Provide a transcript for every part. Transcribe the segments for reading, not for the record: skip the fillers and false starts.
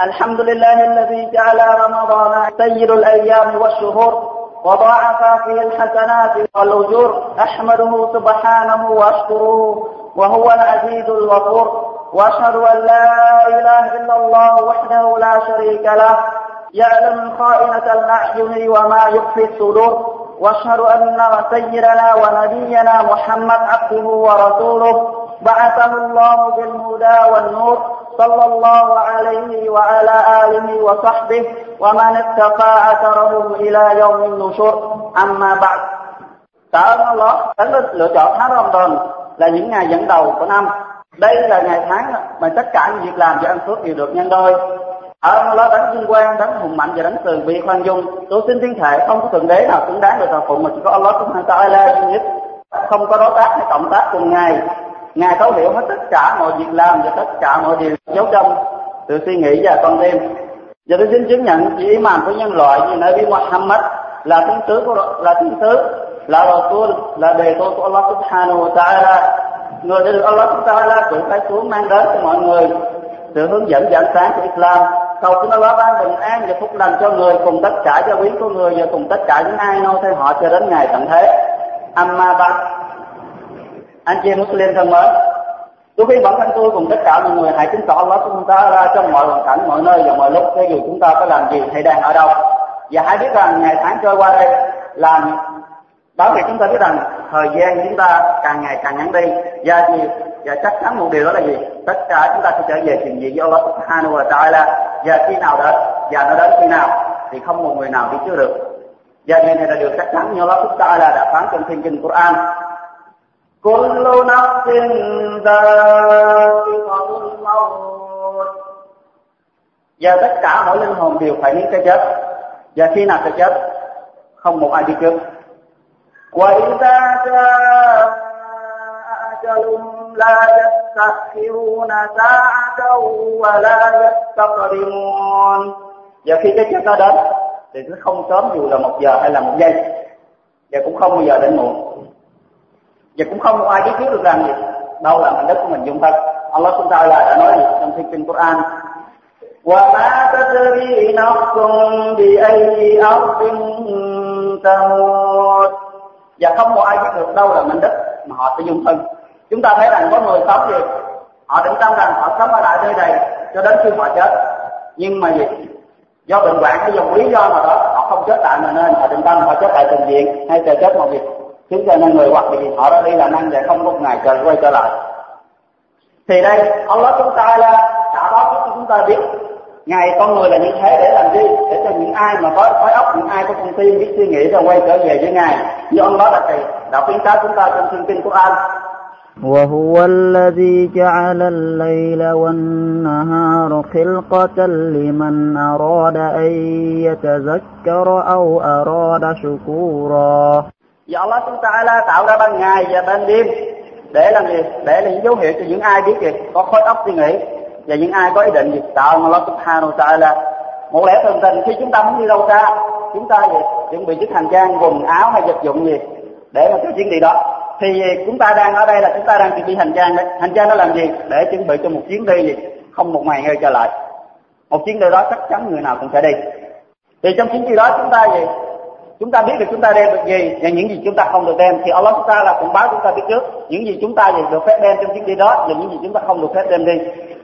الحمد لله الذي جعل رمضان سيد الأيام والشهور وضاعف فيه الحسنات والأجور. أحمده سبحانه وأشكره وهو العزيز الغفور. وأشهد أن لا إله إلا الله وحده لا شريك له يعلم خائنة الأعين وما يخفي الصدور. وأشهد أن سيدنا ونبينا محمد عبده ورسوله بعثه الله بالهدى والنور صلى الله عليه وعلى آله وصحبه ومن اتقى أثرهم إلى يوم النشور. أما بعد. Tạ ơn Allah đã lựa chọn tháng Ramadan là những ngày dẫn đầu của năm. Đây là ngày tháng mà tất cả những việc làm và ăn phước đều được nhân đôi. Tạ ơn Allah đánh vinh quang, đánh hùng mạnh và đánh tường vi khoan dung. Tôi xin tuyên thệ không có thượng đế nào xứng đáng được thờ phụng mà chỉ có Allah Subhanahu wa Ta'ala duy nhất, không có đối tác hay cộng tác cùng Ngài. Ngài thấu hiểu hết tất cả mọi việc làm và tất cả mọi điều giấu trong từ suy nghĩ và con tim. Và tôi xin chứng nhận chỉ imam của nhân loại như Nabi Muhammad là tín sứ, là Rasul, là đề tôn của Allah Subhanahu wa Ta'ala, người đã được Allah Subhanahu wa Ta'ala cử phái xuống mang đến cho mọi người sự hướng dẫn và ánh sáng của Islam. Cầu xin Allah ban bình an và phúc lành cho người, cùng tất cả gia quyến của người và cùng tất cả những ai noi theo họ cho đến ngày tận thế. Amma ba'd. Anh chị Muslim thân mến, tôi khuyên bản thân tôi cùng tất cả mọi người hãy kính sợ Allah Subhanahu wa Ta'ala trong mọi hoàn cảnh, mọi nơi và mọi lúc, cho dù chúng ta có làm gì hay đang ở đâu. Và hãy biết rằng ngày tháng trôi qua đây là báo hiệu chúng ta biết rằng thời gian chúng ta càng ngày càng ngắn đi. Và chắc chắn một điều đó là gì? Tất cả chúng ta sẽ trở về trình diện với Allah Subhanahu wa Ta'ala. Và khi nào đến, và nó đến khi nào thì không một người nào biết trước được. Và ngày này là điều chắc chắn như Allah Subhanahu wa Ta'ala đã phán trong thiên kinh Quran. كل نفس ذائقة الموت. Và tất cả mỗi linh hồn đều phải nếm cái chết. Và khi nào cái chết không một ai biết trước. وإذا جاء أجلهم لا يستأخرون ساعة ولا يستقدمون. Và khi cái chết đã đến thì sẽ không sớm dù là một giờ hay là một giây, và cũng không bao giờ đến muộn. Và cũng không ai biết trước được rằng đâu là mảnh đất của mình dung thân. Allah Subhanahu wa Ta'ala đã nói trong thiên kinh Quran: وَمَا تَدْرِي نَفْسٌ بِأَيِّ أَرْضٍ تَمُوتُ. Và không một ai biết được đâu là mảnh đất mà họ sẽ dung thân. Chúng ta thấy rằng có người sống gì, họ định tâm rằng họ sống ở lại nơi này cho đến khi họ chết, nhưng mà gì, do bệnh hoạn hay do lý do nào đó họ không chết tại nơi nên họ định tâm họ chết tại bệnh viện hay trời chết một việc. Chứ cho nên người hoặc thì họ đã đi làm ăn để không có ngày trời quay trở lại. Thì đây, Allah chúng ta là đã báo cho chúng ta biết ngày con người là như thế để làm gì, để cho những ai mà có khối óc, những ai có con tim biết suy nghĩ ra quay trở về với Ngài. Như ông đó là đã khuyến cáo chúng ta trong thiên kinh Quran. وَهُوَ الَّذِي جَعَلَ اللَّيْلَ وَالنَّهَارَ خِلْقَةً لِمَنْ أَرَادَ أَنْ يَتَذَكَّرَ أَوْ أَرَادَ شُكُورًا. Và Allah Subhanahu wa Ta'ala tạo ra ban ngày và ban đêm để làm gì? Để là những dấu hiệu cho những ai biết gì, có khối óc suy nghĩ, và những ai có ý định gì tạo Allah Subhanahu wa Ta'ala. Một lẽ thường tình khi chúng ta muốn đi đâu xa, chúng ta gì? Chuẩn bị chiếc hành trang, quần áo hay vật dụng gì để mà cho chuyến đi đó. Thì chúng ta đang ở đây là chúng ta đang chuẩn bị hành trang đấy. Hành trang đó làm gì? Để chuẩn bị cho một chuyến đi gì không một ngày ngay trở lại. Một chuyến đi đó chắc chắn người nào cũng sẽ đi. Thì trong chuyến đi đó chúng ta gì? Chúng ta biết được chúng ta đem được gì và những gì chúng ta không được đem. Thì Allah chúng ta là cũng báo chúng ta biết trước những gì chúng ta được phép đem trong chuyến đi đó và những gì chúng ta không được phép đem đi.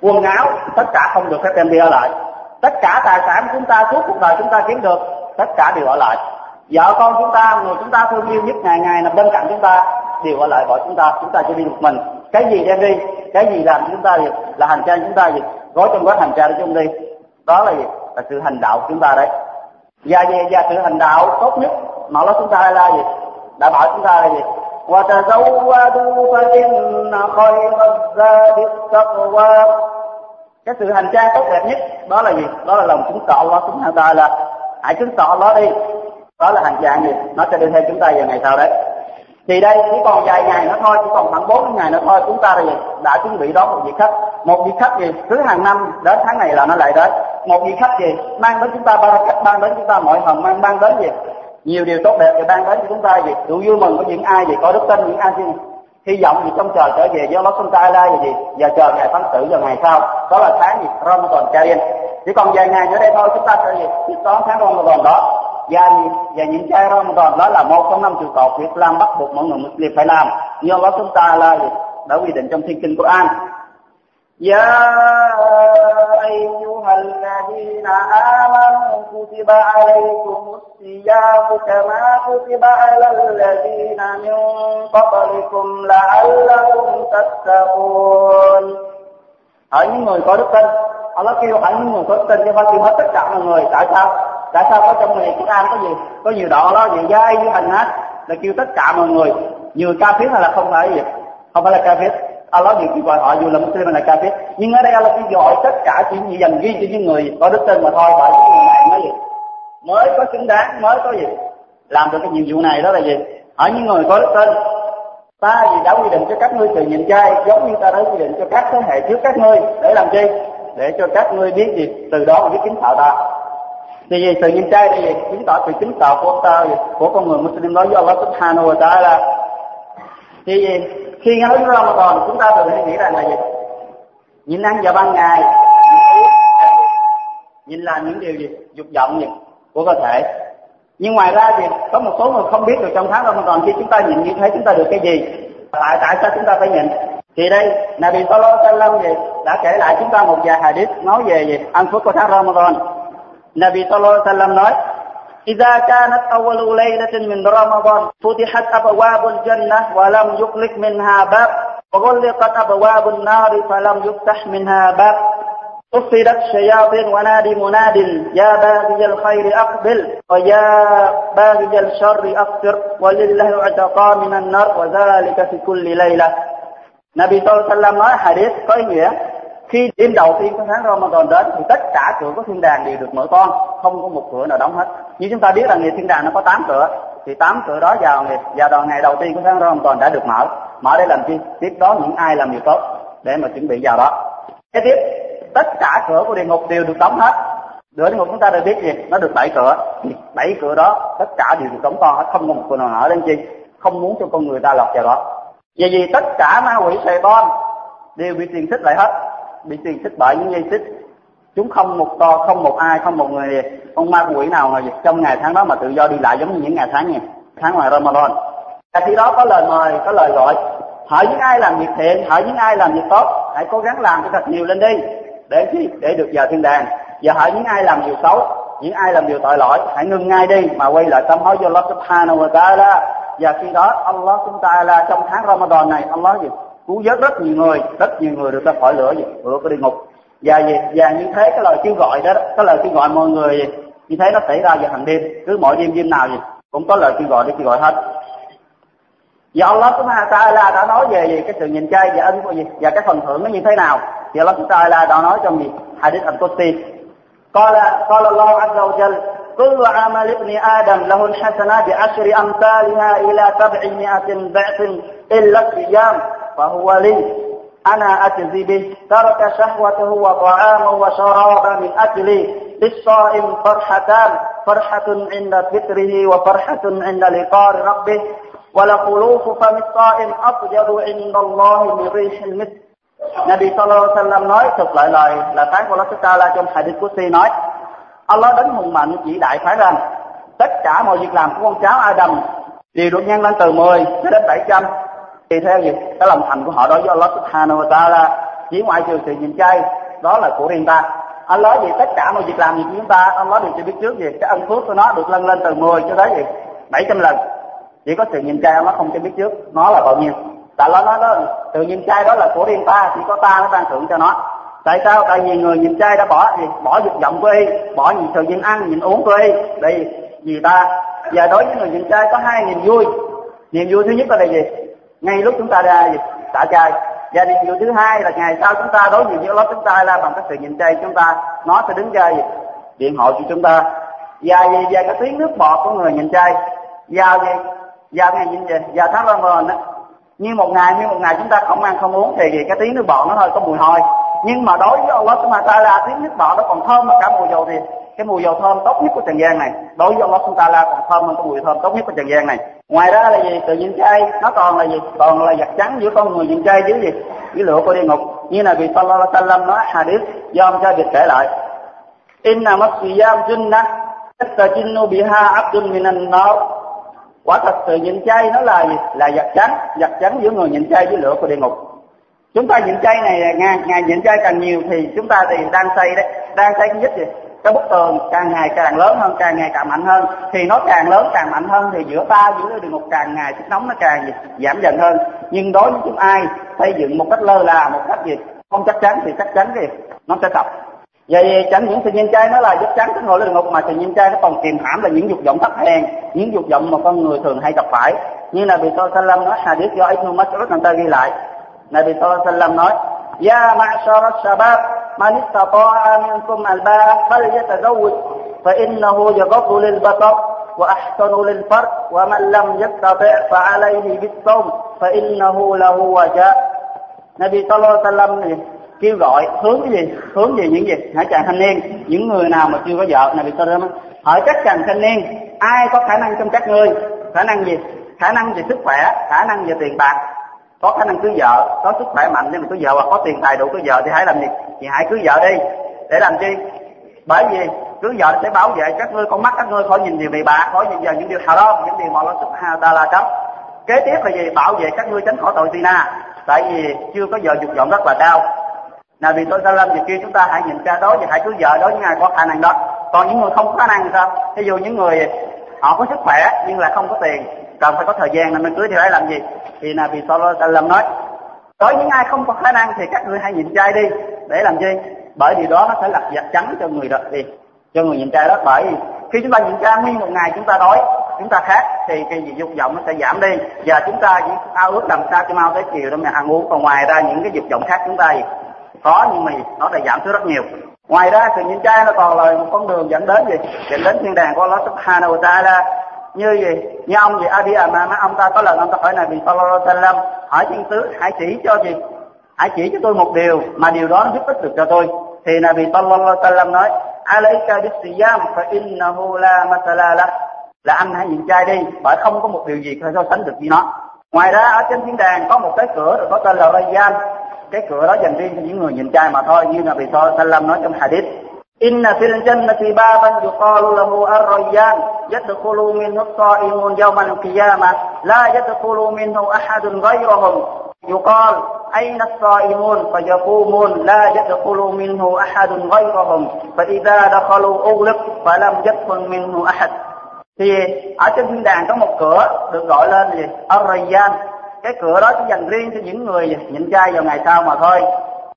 Quần áo tất cả không được phép đem đi ở lại. Tất cả tài sản chúng ta suốt cuộc đời chúng ta kiếm được tất cả đều ở lại. Vợ con chúng ta, người chúng ta thương yêu nhất ngày ngày nằm bên cạnh chúng ta đều ở lại bỏ chúng ta chỉ đi một mình. Cái gì đem đi, cái gì làm chúng ta được là hành trang chúng ta được gói trong gói hành trang để chúng đi. Đó là gì? Là sự hành đạo của chúng ta đấy. Và sự hành đạo tốt nhất mà Allah chúng ta là gì? Đã bảo chúng ta là gì? Cái sự hành trang tốt đẹp nhất đó là gì? Đó là lòng kính sợ Allah chúng ta là hãy kính sợ Allah đi. Đó là hành trang gì? Nó sẽ đưa thêm chúng ta vào ngày sau đấy. Thì đây chỉ còn vài ngày nữa thôi, chỉ còn khoảng 4 ngày nữa thôi, chúng ta là gì? Đã chuẩn bị đón một vị khách. Một vị khách gì? Cứ hàng năm đến tháng này là nó lại đến. Một vị khách gì? Mang đến chúng ta barakah, mang đến chúng ta mọi hồng, mang đến gì? Nhiều điều tốt đẹp và mang đến cho chúng ta gì? Sự vui mừng của những ai gì? Có đức tin, những ai gì? hy vọng gì trong trời trở về do lót ta lai là gì, giờ chờ ngày phán xử vào ngày sau, đó là tháng gì Ramadan Karim. Chỉ còn vài ngày nữa đây thôi, chúng ta sẽ gì tiếp đón tháng Ramadan đó. Và những cái Ramadan đó là một trong 5 trụ cột Việt Nam bắt buộc mọi người Muslim phải làm, do lót chúng ta là gì đã quy định trong thiên kinh Quran. يا أيها الذين آمنوا كتب عليكم الصيام كما كتب على الذين من قبلكم لعلكم تتقون. Hỡi những người có đức tin, Allah kêu hỡi những người có đức tin, nhưng mà kêu hết tất cả mọi người. Tại sao? Tại sao có trong này cái an có gì? Có nhiều đoạn đó, nhiều giai, nhiều hành hết, là kêu tất cả mọi người. Nhiều kafir hay là không phải gì? Không phải là kafir. Allah nhiều khi gọi họ dù là Muslim hay là kafir, nhưng ở đây Allah chỉ gọi tất cả chỉ dành riêng cho những người có đức tin mà thôi. Bởi vì những người này mới gì, mới có xứng đáng, mới có gì làm được cái nhiệm vụ này, đó là gì ở những người có đức tin. Ta gì đã quy định cho các ngươi từ nhịn chay, giống như ta đã quy định cho các thế hệ trước các ngươi, để làm chi? Để cho các ngươi biết gì, từ đó mà biết kính sợ ta. Thì gì từ nhịn chay thì gì chứng tỏ từ kính sợ của ta gì, của con người Muslim nói với Allah Subhanahu wa Ta'ala. Thì gì khi nghe nói đến Ramadan chúng ta thường hay nghĩ rằng là gì, nhịn ăn vào ban ngày, nhịn làm những điều gì dục vọng gì của cơ thể. Nhưng ngoài ra thì có một số người không biết được trong tháng Ramadan khi chúng ta nhịn như thế chúng ta được cái gì, tại sao chúng ta phải nhịn. Thì đây Nabi Sallallahu Alaihi Wasallam gì đã kể lại chúng ta một vài hadith nói về gì ăn phước của tháng Ramadan. Nabi Sallallahu Alaihi Wasallam nói: إذا كانت أول ليلة من رمضان فتحت أبواب الجنة ولم يغلق منها باب وغلقت أبواب النار فلم يفتح منها باب أفردت شياطين ونادي مناد يا باغي الخير أقبل ويا باغي الشر أغفر ولله عتقى من النار وذلك في كل ليلة. Nabi Sallallahu Alaihi Wasallam nói hadith có ý nghĩa khi đêm đầu tiên của tháng Ramadan đến thì tất cả cửa của thiên đàng đều được mở toan, không có một cửa nào đóng hết. Như chúng ta biết là thiên đàng nó có 8 cửa, thì 8 cửa đó vào ngày đầu tiên của tháng Ramadan đã được mở để làm chi? Tiếp đó những ai làm điều tốt để mà chuẩn bị vào đó. Cái tiếp tất cả cửa của địa ngục đều được đóng hết. Cửa địa ngục chúng ta đã biết gì, nó được 7 cửa, 7 cửa đó tất cả đều được đóng toan hết, không có một cửa nào mở đến chi, không muốn cho con người ta lọt vào đó. Vì vậy tất cả ma quỷ Satan đều bị tiền thích lại hết, bị tiền thích bởi những dây xích. Chúng không một ai, không một người, ông ma quỷ nào mà trong ngày tháng đó mà tự do đi lại giống như những ngày tháng này, tháng ngoài Ramadan. Khi đó có lời mời, có lời gọi: hỡi những ai làm việc thiện, hỡi những ai làm việc tốt, hãy cố gắng làm cho thật nhiều lên đi, để được vào thiên đàng. Và hỡi những ai làm điều xấu, những ai làm điều tội lỗi, hãy ngừng ngay đi mà quay lại sám hối với Allah Subhanahu wa Ta'ala. Và khi đó Allah Ta'ala trong tháng Ramadan này Allah cứu vớt rất nhiều người được ra khỏi lửa của địa ngục. Và như thế cái lời kêu gọi đó, cái lời kêu gọi mọi người như thế nó xảy ra vào hàng đêm, cứ mỗi đêm nào cũng có lời kêu gọi để kêu gọi hết. Và Allah Subhanahu Ta'ala đã nói về cái sự nhịn chay và ân của và cái phần thưởng nó như thế nào. Thì Allah Subhanahu Ta'ala đã nói trong hadith al-Qudsi: Qala Allahu azza wa jalla kullu 'amali ibni Adam lahu al-hasanatu bi ashri amthaliha ila 700 ba'thin illa al-qiyam. فهو لي أنا أجزي به ترك شهوته وطعامه وشرابه من أجلي للصائم فرحتان فرحة عند فطره وفرحة عند لقاء ربه ولخلوف فم الصائم أطيب عند الله من ريح المسك. Nabi Sallallahu Alaihi Wasallam nói thực lại lời là phán của Allah Ta'ala trong hadith Qudsi nói: Allah đấng hùng mạnh chỉ đại phán rằng tất cả mọi việc làm của con cháu Adam đều được nhân lên từ 10 cho đến 700. Thì theo cái lòng thành của họ đối với Allah Subhanahu wa Ta'ala, chỉ ngoại trừ sự nhịn chay đó là của riêng ta. Allah tất cả mọi việc làm gì của chúng ta Allah đều cho biết trước, cái ân phước của nó được nâng lên từ 10 cho tới 700 lần. Chỉ có sự nhịn chay nó không cho biết trước nó là bao nhiêu. Tại Allah nói đó, sự nhịn chay đó là của riêng ta, chỉ có ta mới ban thưởng cho nó. Tại sao? Tại vì người nhịn chay đã bỏ dục vọng của y, bỏ những sự nhịn ăn nhịn uống của y đây vì ta. Và đối với người nhịn chay có hai niềm vui. Niềm vui thứ nhất là gì? Ngay lúc chúng ta ra xả chay. Và niềm vui thứ hai là ngày sau chúng ta đối diện với Allah chúng ta là bằng cái sự nhịn chay chúng ta, nó sẽ đứng ra biện hộ cho chúng ta. Và cái tiếng nước bọt của người nhịn chay vào ngày nhịn vào tháng Ramadan đó, như một ngày chúng ta không ăn không uống thì cái tiếng nước bọt nó hơi có mùi hôi, nhưng mà đối với Allah chúng ta là tiếng nước bọt nó còn thơm mà cả mùi dầu cái mùi dầu thơm tốt nhất của trần gian này. Đối với Allah Ta'ala là thơm hơn cái mùi thơm tốt nhất của trần gian này. Ngoài ra là gì? Từ những cái nó còn là gì? Còn là vật trắng giữa con người những cái dưới gì? Dưới lửa của địa ngục. Như là vì Sallallahu Alaihi Wasallam nói hadith do ông cha Việt kể lại. Inna masiyam junnah tastajinnu biha abdun minan nar. Quả thật sự những chai nó là gì? Là vật trắng giữa người nhịn chay với lửa của địa ngục. Chúng ta nhịn chay này, ngày nhịn chay càng nhiều thì chúng ta thì đang xây đấy, đang xây cái nhất gì? Cái bức tường càng ngày càng lớn hơn, càng ngày càng mạnh hơn, thì nó càng lớn càng mạnh hơn thì giữa ta giữa địa ngục càng ngày sức nóng nó càng gì? Giảm dần hơn. Nhưng đối với chúng ai xây dựng một cách lơ là, một cách gì không chắc chắn thì chắc chắn gì? Nó sẽ sập. Vậy chẳng những sự nhịn chay nó là chắc chắn cái ngồi lên ngục, mà sự nhịn chay nó còn kìm hãm là những dục vọng thấp hèn, những dục vọng mà con người thường hay gặp phải. Như là Nabi Sallallahu Alaihi Wasallam nói hadith do Ibn Mas'ud người ta ghi lại. Nabi Sallallahu Alaihi Wasallam nói: "Ya ma'shar al-shabab, man istata'a minkum al-ba'a falyatazawwaj, fa innahu yaghaddu lil-basar wa ahsanu lil-farj, wa man lam yastati' fa 'alayhi bis-sawm, fa innahu lahu waja'." Nabi Sallallahu Alaihi Wasallam kêu gọi hướng cái gì? Hướng về những gì? Hãy chàng thanh niên, những người nào mà chưa có vợ này bị sao đó. Hỏi các chàng thanh niên, ai có khả năng trong các ngươi? Khả năng gì? Khả năng về sức khỏe, khả năng về tiền bạc. Có khả năng cưới vợ, có sức khỏe mạnh để mà cưới vợ, hoặc có tiền tài đủ cưới vợ thì hãy làm gì? Thì hãy cưới vợ đi. Để làm chi? Bởi vì cưới vợ sẽ bảo vệ các ngươi, con mắt các ngươi khỏi nhìn điều bậy bạ, khỏi nhìn vào những điều haram, những điều mà Allah Subhanahu wa ta'ala cấm. Kế tiếp là gì? Bảo vệ các ngươi tránh khỏi tội zina. Tại vì chưa có vợ dục vọng rất là cao. Là vì tôi ra lâm thì kia chúng ta hãy nhìn ra đó và hãy cứu vợ đó những ai có khả năng đó. Còn những người không có khả năng thì sao? Ví dụ những người họ có sức khỏe nhưng là không có tiền, cần phải có thời gian nên mới cưới thì phải làm gì? Thì là vì tôi ra lâm nói đối những ai không có khả năng thì các người hãy nhịn chay đi. Để làm gì? Bởi vì đó nó sẽ lập vật trắng cho người đó đi, cho người nhịn chay đó. Bởi vì khi chúng ta nhịn chay nguyên một ngày chúng ta đói, chúng ta khát thì cái dục vọng nó sẽ giảm đi và chúng ta chỉ ao ước làm sao cho mau tới chiều để mà ăn uống. Còn ngoài ra những cái dục vọng khác chúng ta gì? Có nhưng mà nó đã giảm xuống rất nhiều. Ngoài ra sự nhịn chay nó còn là một con đường dẫn đến gì? Dẫn đến thiên đàng của Allah Subhanahu wa ta'ala. Như gì? Như ông gì Abi Amama, ông ta có lần ông ta hỏi Nabi Sallallahu Alaihi Wasallam, hỏi thiên sứ hãy chỉ cho gì? Hãy chỉ cho tôi một điều mà điều đó nó giúp ích được cho tôi. Thì Nabi Sallallahu Alaihi Wasallam nói: "Alayka bis-siyam fa innahu la mathala lah." Là anh hãy nhịn chay đi, bởi không có một điều gì có thể so sánh được với nó. Ngoài ra ở trên thiên đàng có một cái cửa được có tên là Rayyan. Cái cửa đó dành riêng cho những người nhịn chay mà thôi. Như là vì sao Salam nói trong hadith: Inna fil jannati baban yuqalu lahu ar-rayyan yadkhulu minhu as-sa'imun yawma al-qiyamah la yadkhulu minhu ahadun ghayruhum yuqal ayna as-sa'imun fayaqoomun la yadkhulu minhu ahadun ghayruhum fa idha dakhalu ughliq fa lam yadkhul minhu ahad. Thì ở trên thiên đàng có một cửa được gọi lên là ar-rayyan. Cái cửa đó chỉ dành riêng cho những người nhịn chay vào ngày sau mà thôi.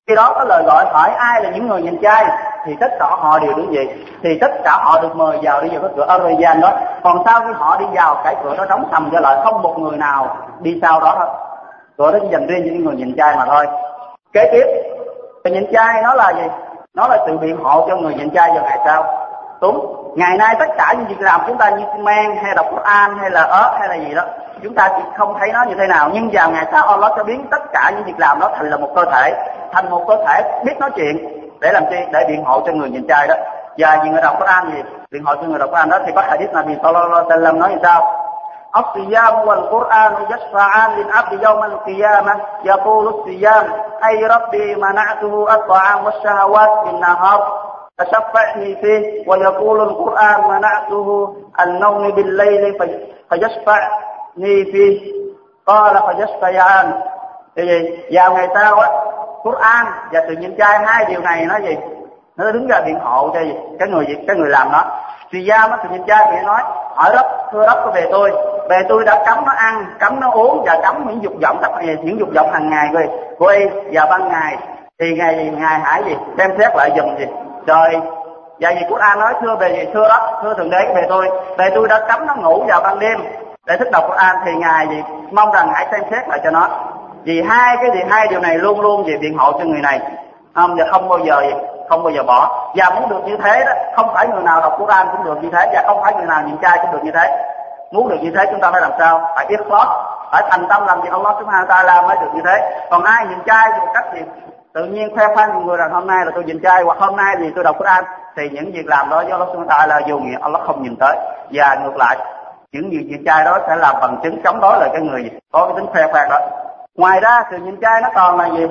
Khi đó có lời gọi hỏi ai là những người nhịn chay thì tất cả họ đều đứng dậy, thì tất cả họ được mời vào đi vào cái cửa Ar-Rayyan đó. Còn sau khi họ đi vào, cái cửa đó đóng sầm trở lại, không một người nào đi sau đó thôi. Cửa đó chỉ dành riêng cho những người nhịn chay mà thôi. Kế tiếp, cái nhịn chay nó là gì? Nó là sự biện hộ cho người nhịn chay vào ngày sau. Đúng. Ngày nay tất cả những việc làm chúng ta như men hay đọc Quran hay là ớt hay là gì đó, chúng ta chỉ không thấy nó như thế nào, nhưng vào ngày sau Allah sẽ biến tất cả những việc làm đó thành là một cơ thể, thành một cơ thể biết nói chuyện. Để làm chi? Để biện hộ cho người nhịn chay đó. Và những người đọc Quran gì? Biện hộ cho người đọc Quran đó thì có hadith là Nabi Sallallahu Alaihi Wasallam nói như sau: "As-siyam wal-Qur'an yashfa'an lil-'abdi yawm al-qiyamah yaqulu as-siyam ay rabbi mana'tuhu at-ta'am wash-shahawat bin-nahar." فشفعني فيه ويقول القرآن منعته النوم بالليل فيشفعني فيه قال فيشفعان. Vào ngày sau á, Quran và sự nhịn chay hai điều này nó gì? Nó đứng ra biện hộ cho gì? Cái người làm nó. Thì ra nó sự nhịn chay thì nói: "Hỏi đất, thưa đất có về tôi. Về tôi đã cấm nó ăn, cấm nó uống và cấm những dục vọng hàng ngày của y vào ban ngày. Thì ngày hãy gì? Xem xét lại dùm gì?" Trời, và vì Quran nói: "Thưa về gì? Thưa đó, thưa thượng đế về tôi. Về tôi đã cấm nó ngủ vào ban đêm để thích đọc Quran thì ngài gì? Mong rằng hãy xem xét lại cho nó." Vì hai điều này luôn luôn về biện hộ cho người này. Không bao giờ bỏ. Và muốn được như thế đó, không phải người nào đọc Quran cũng được như thế, và không phải người nào nhịn chay cũng được như thế. Muốn được như thế chúng ta phải làm sao? Phải ikhlas, phải thành tâm làm việc Allah Subhanahu wa ta'ala mới được như thế. Còn ai nhịn chay một cách gì tự nhiên khoe khoang người rằng hôm nay là tôi nhịn chay, hoặc hôm nay thì tôi đọc Quran, thì những việc làm đó do Allah Subhanahu wa Ta'ala vô nghĩa, Allah không nhìn tới. Và ngược lại, những gì việc trai đó sẽ làm bằng chứng chống đối lại cái người có cái tính khoe khoang đó. Ngoài ra, sự nhìn trai nó còn là gì?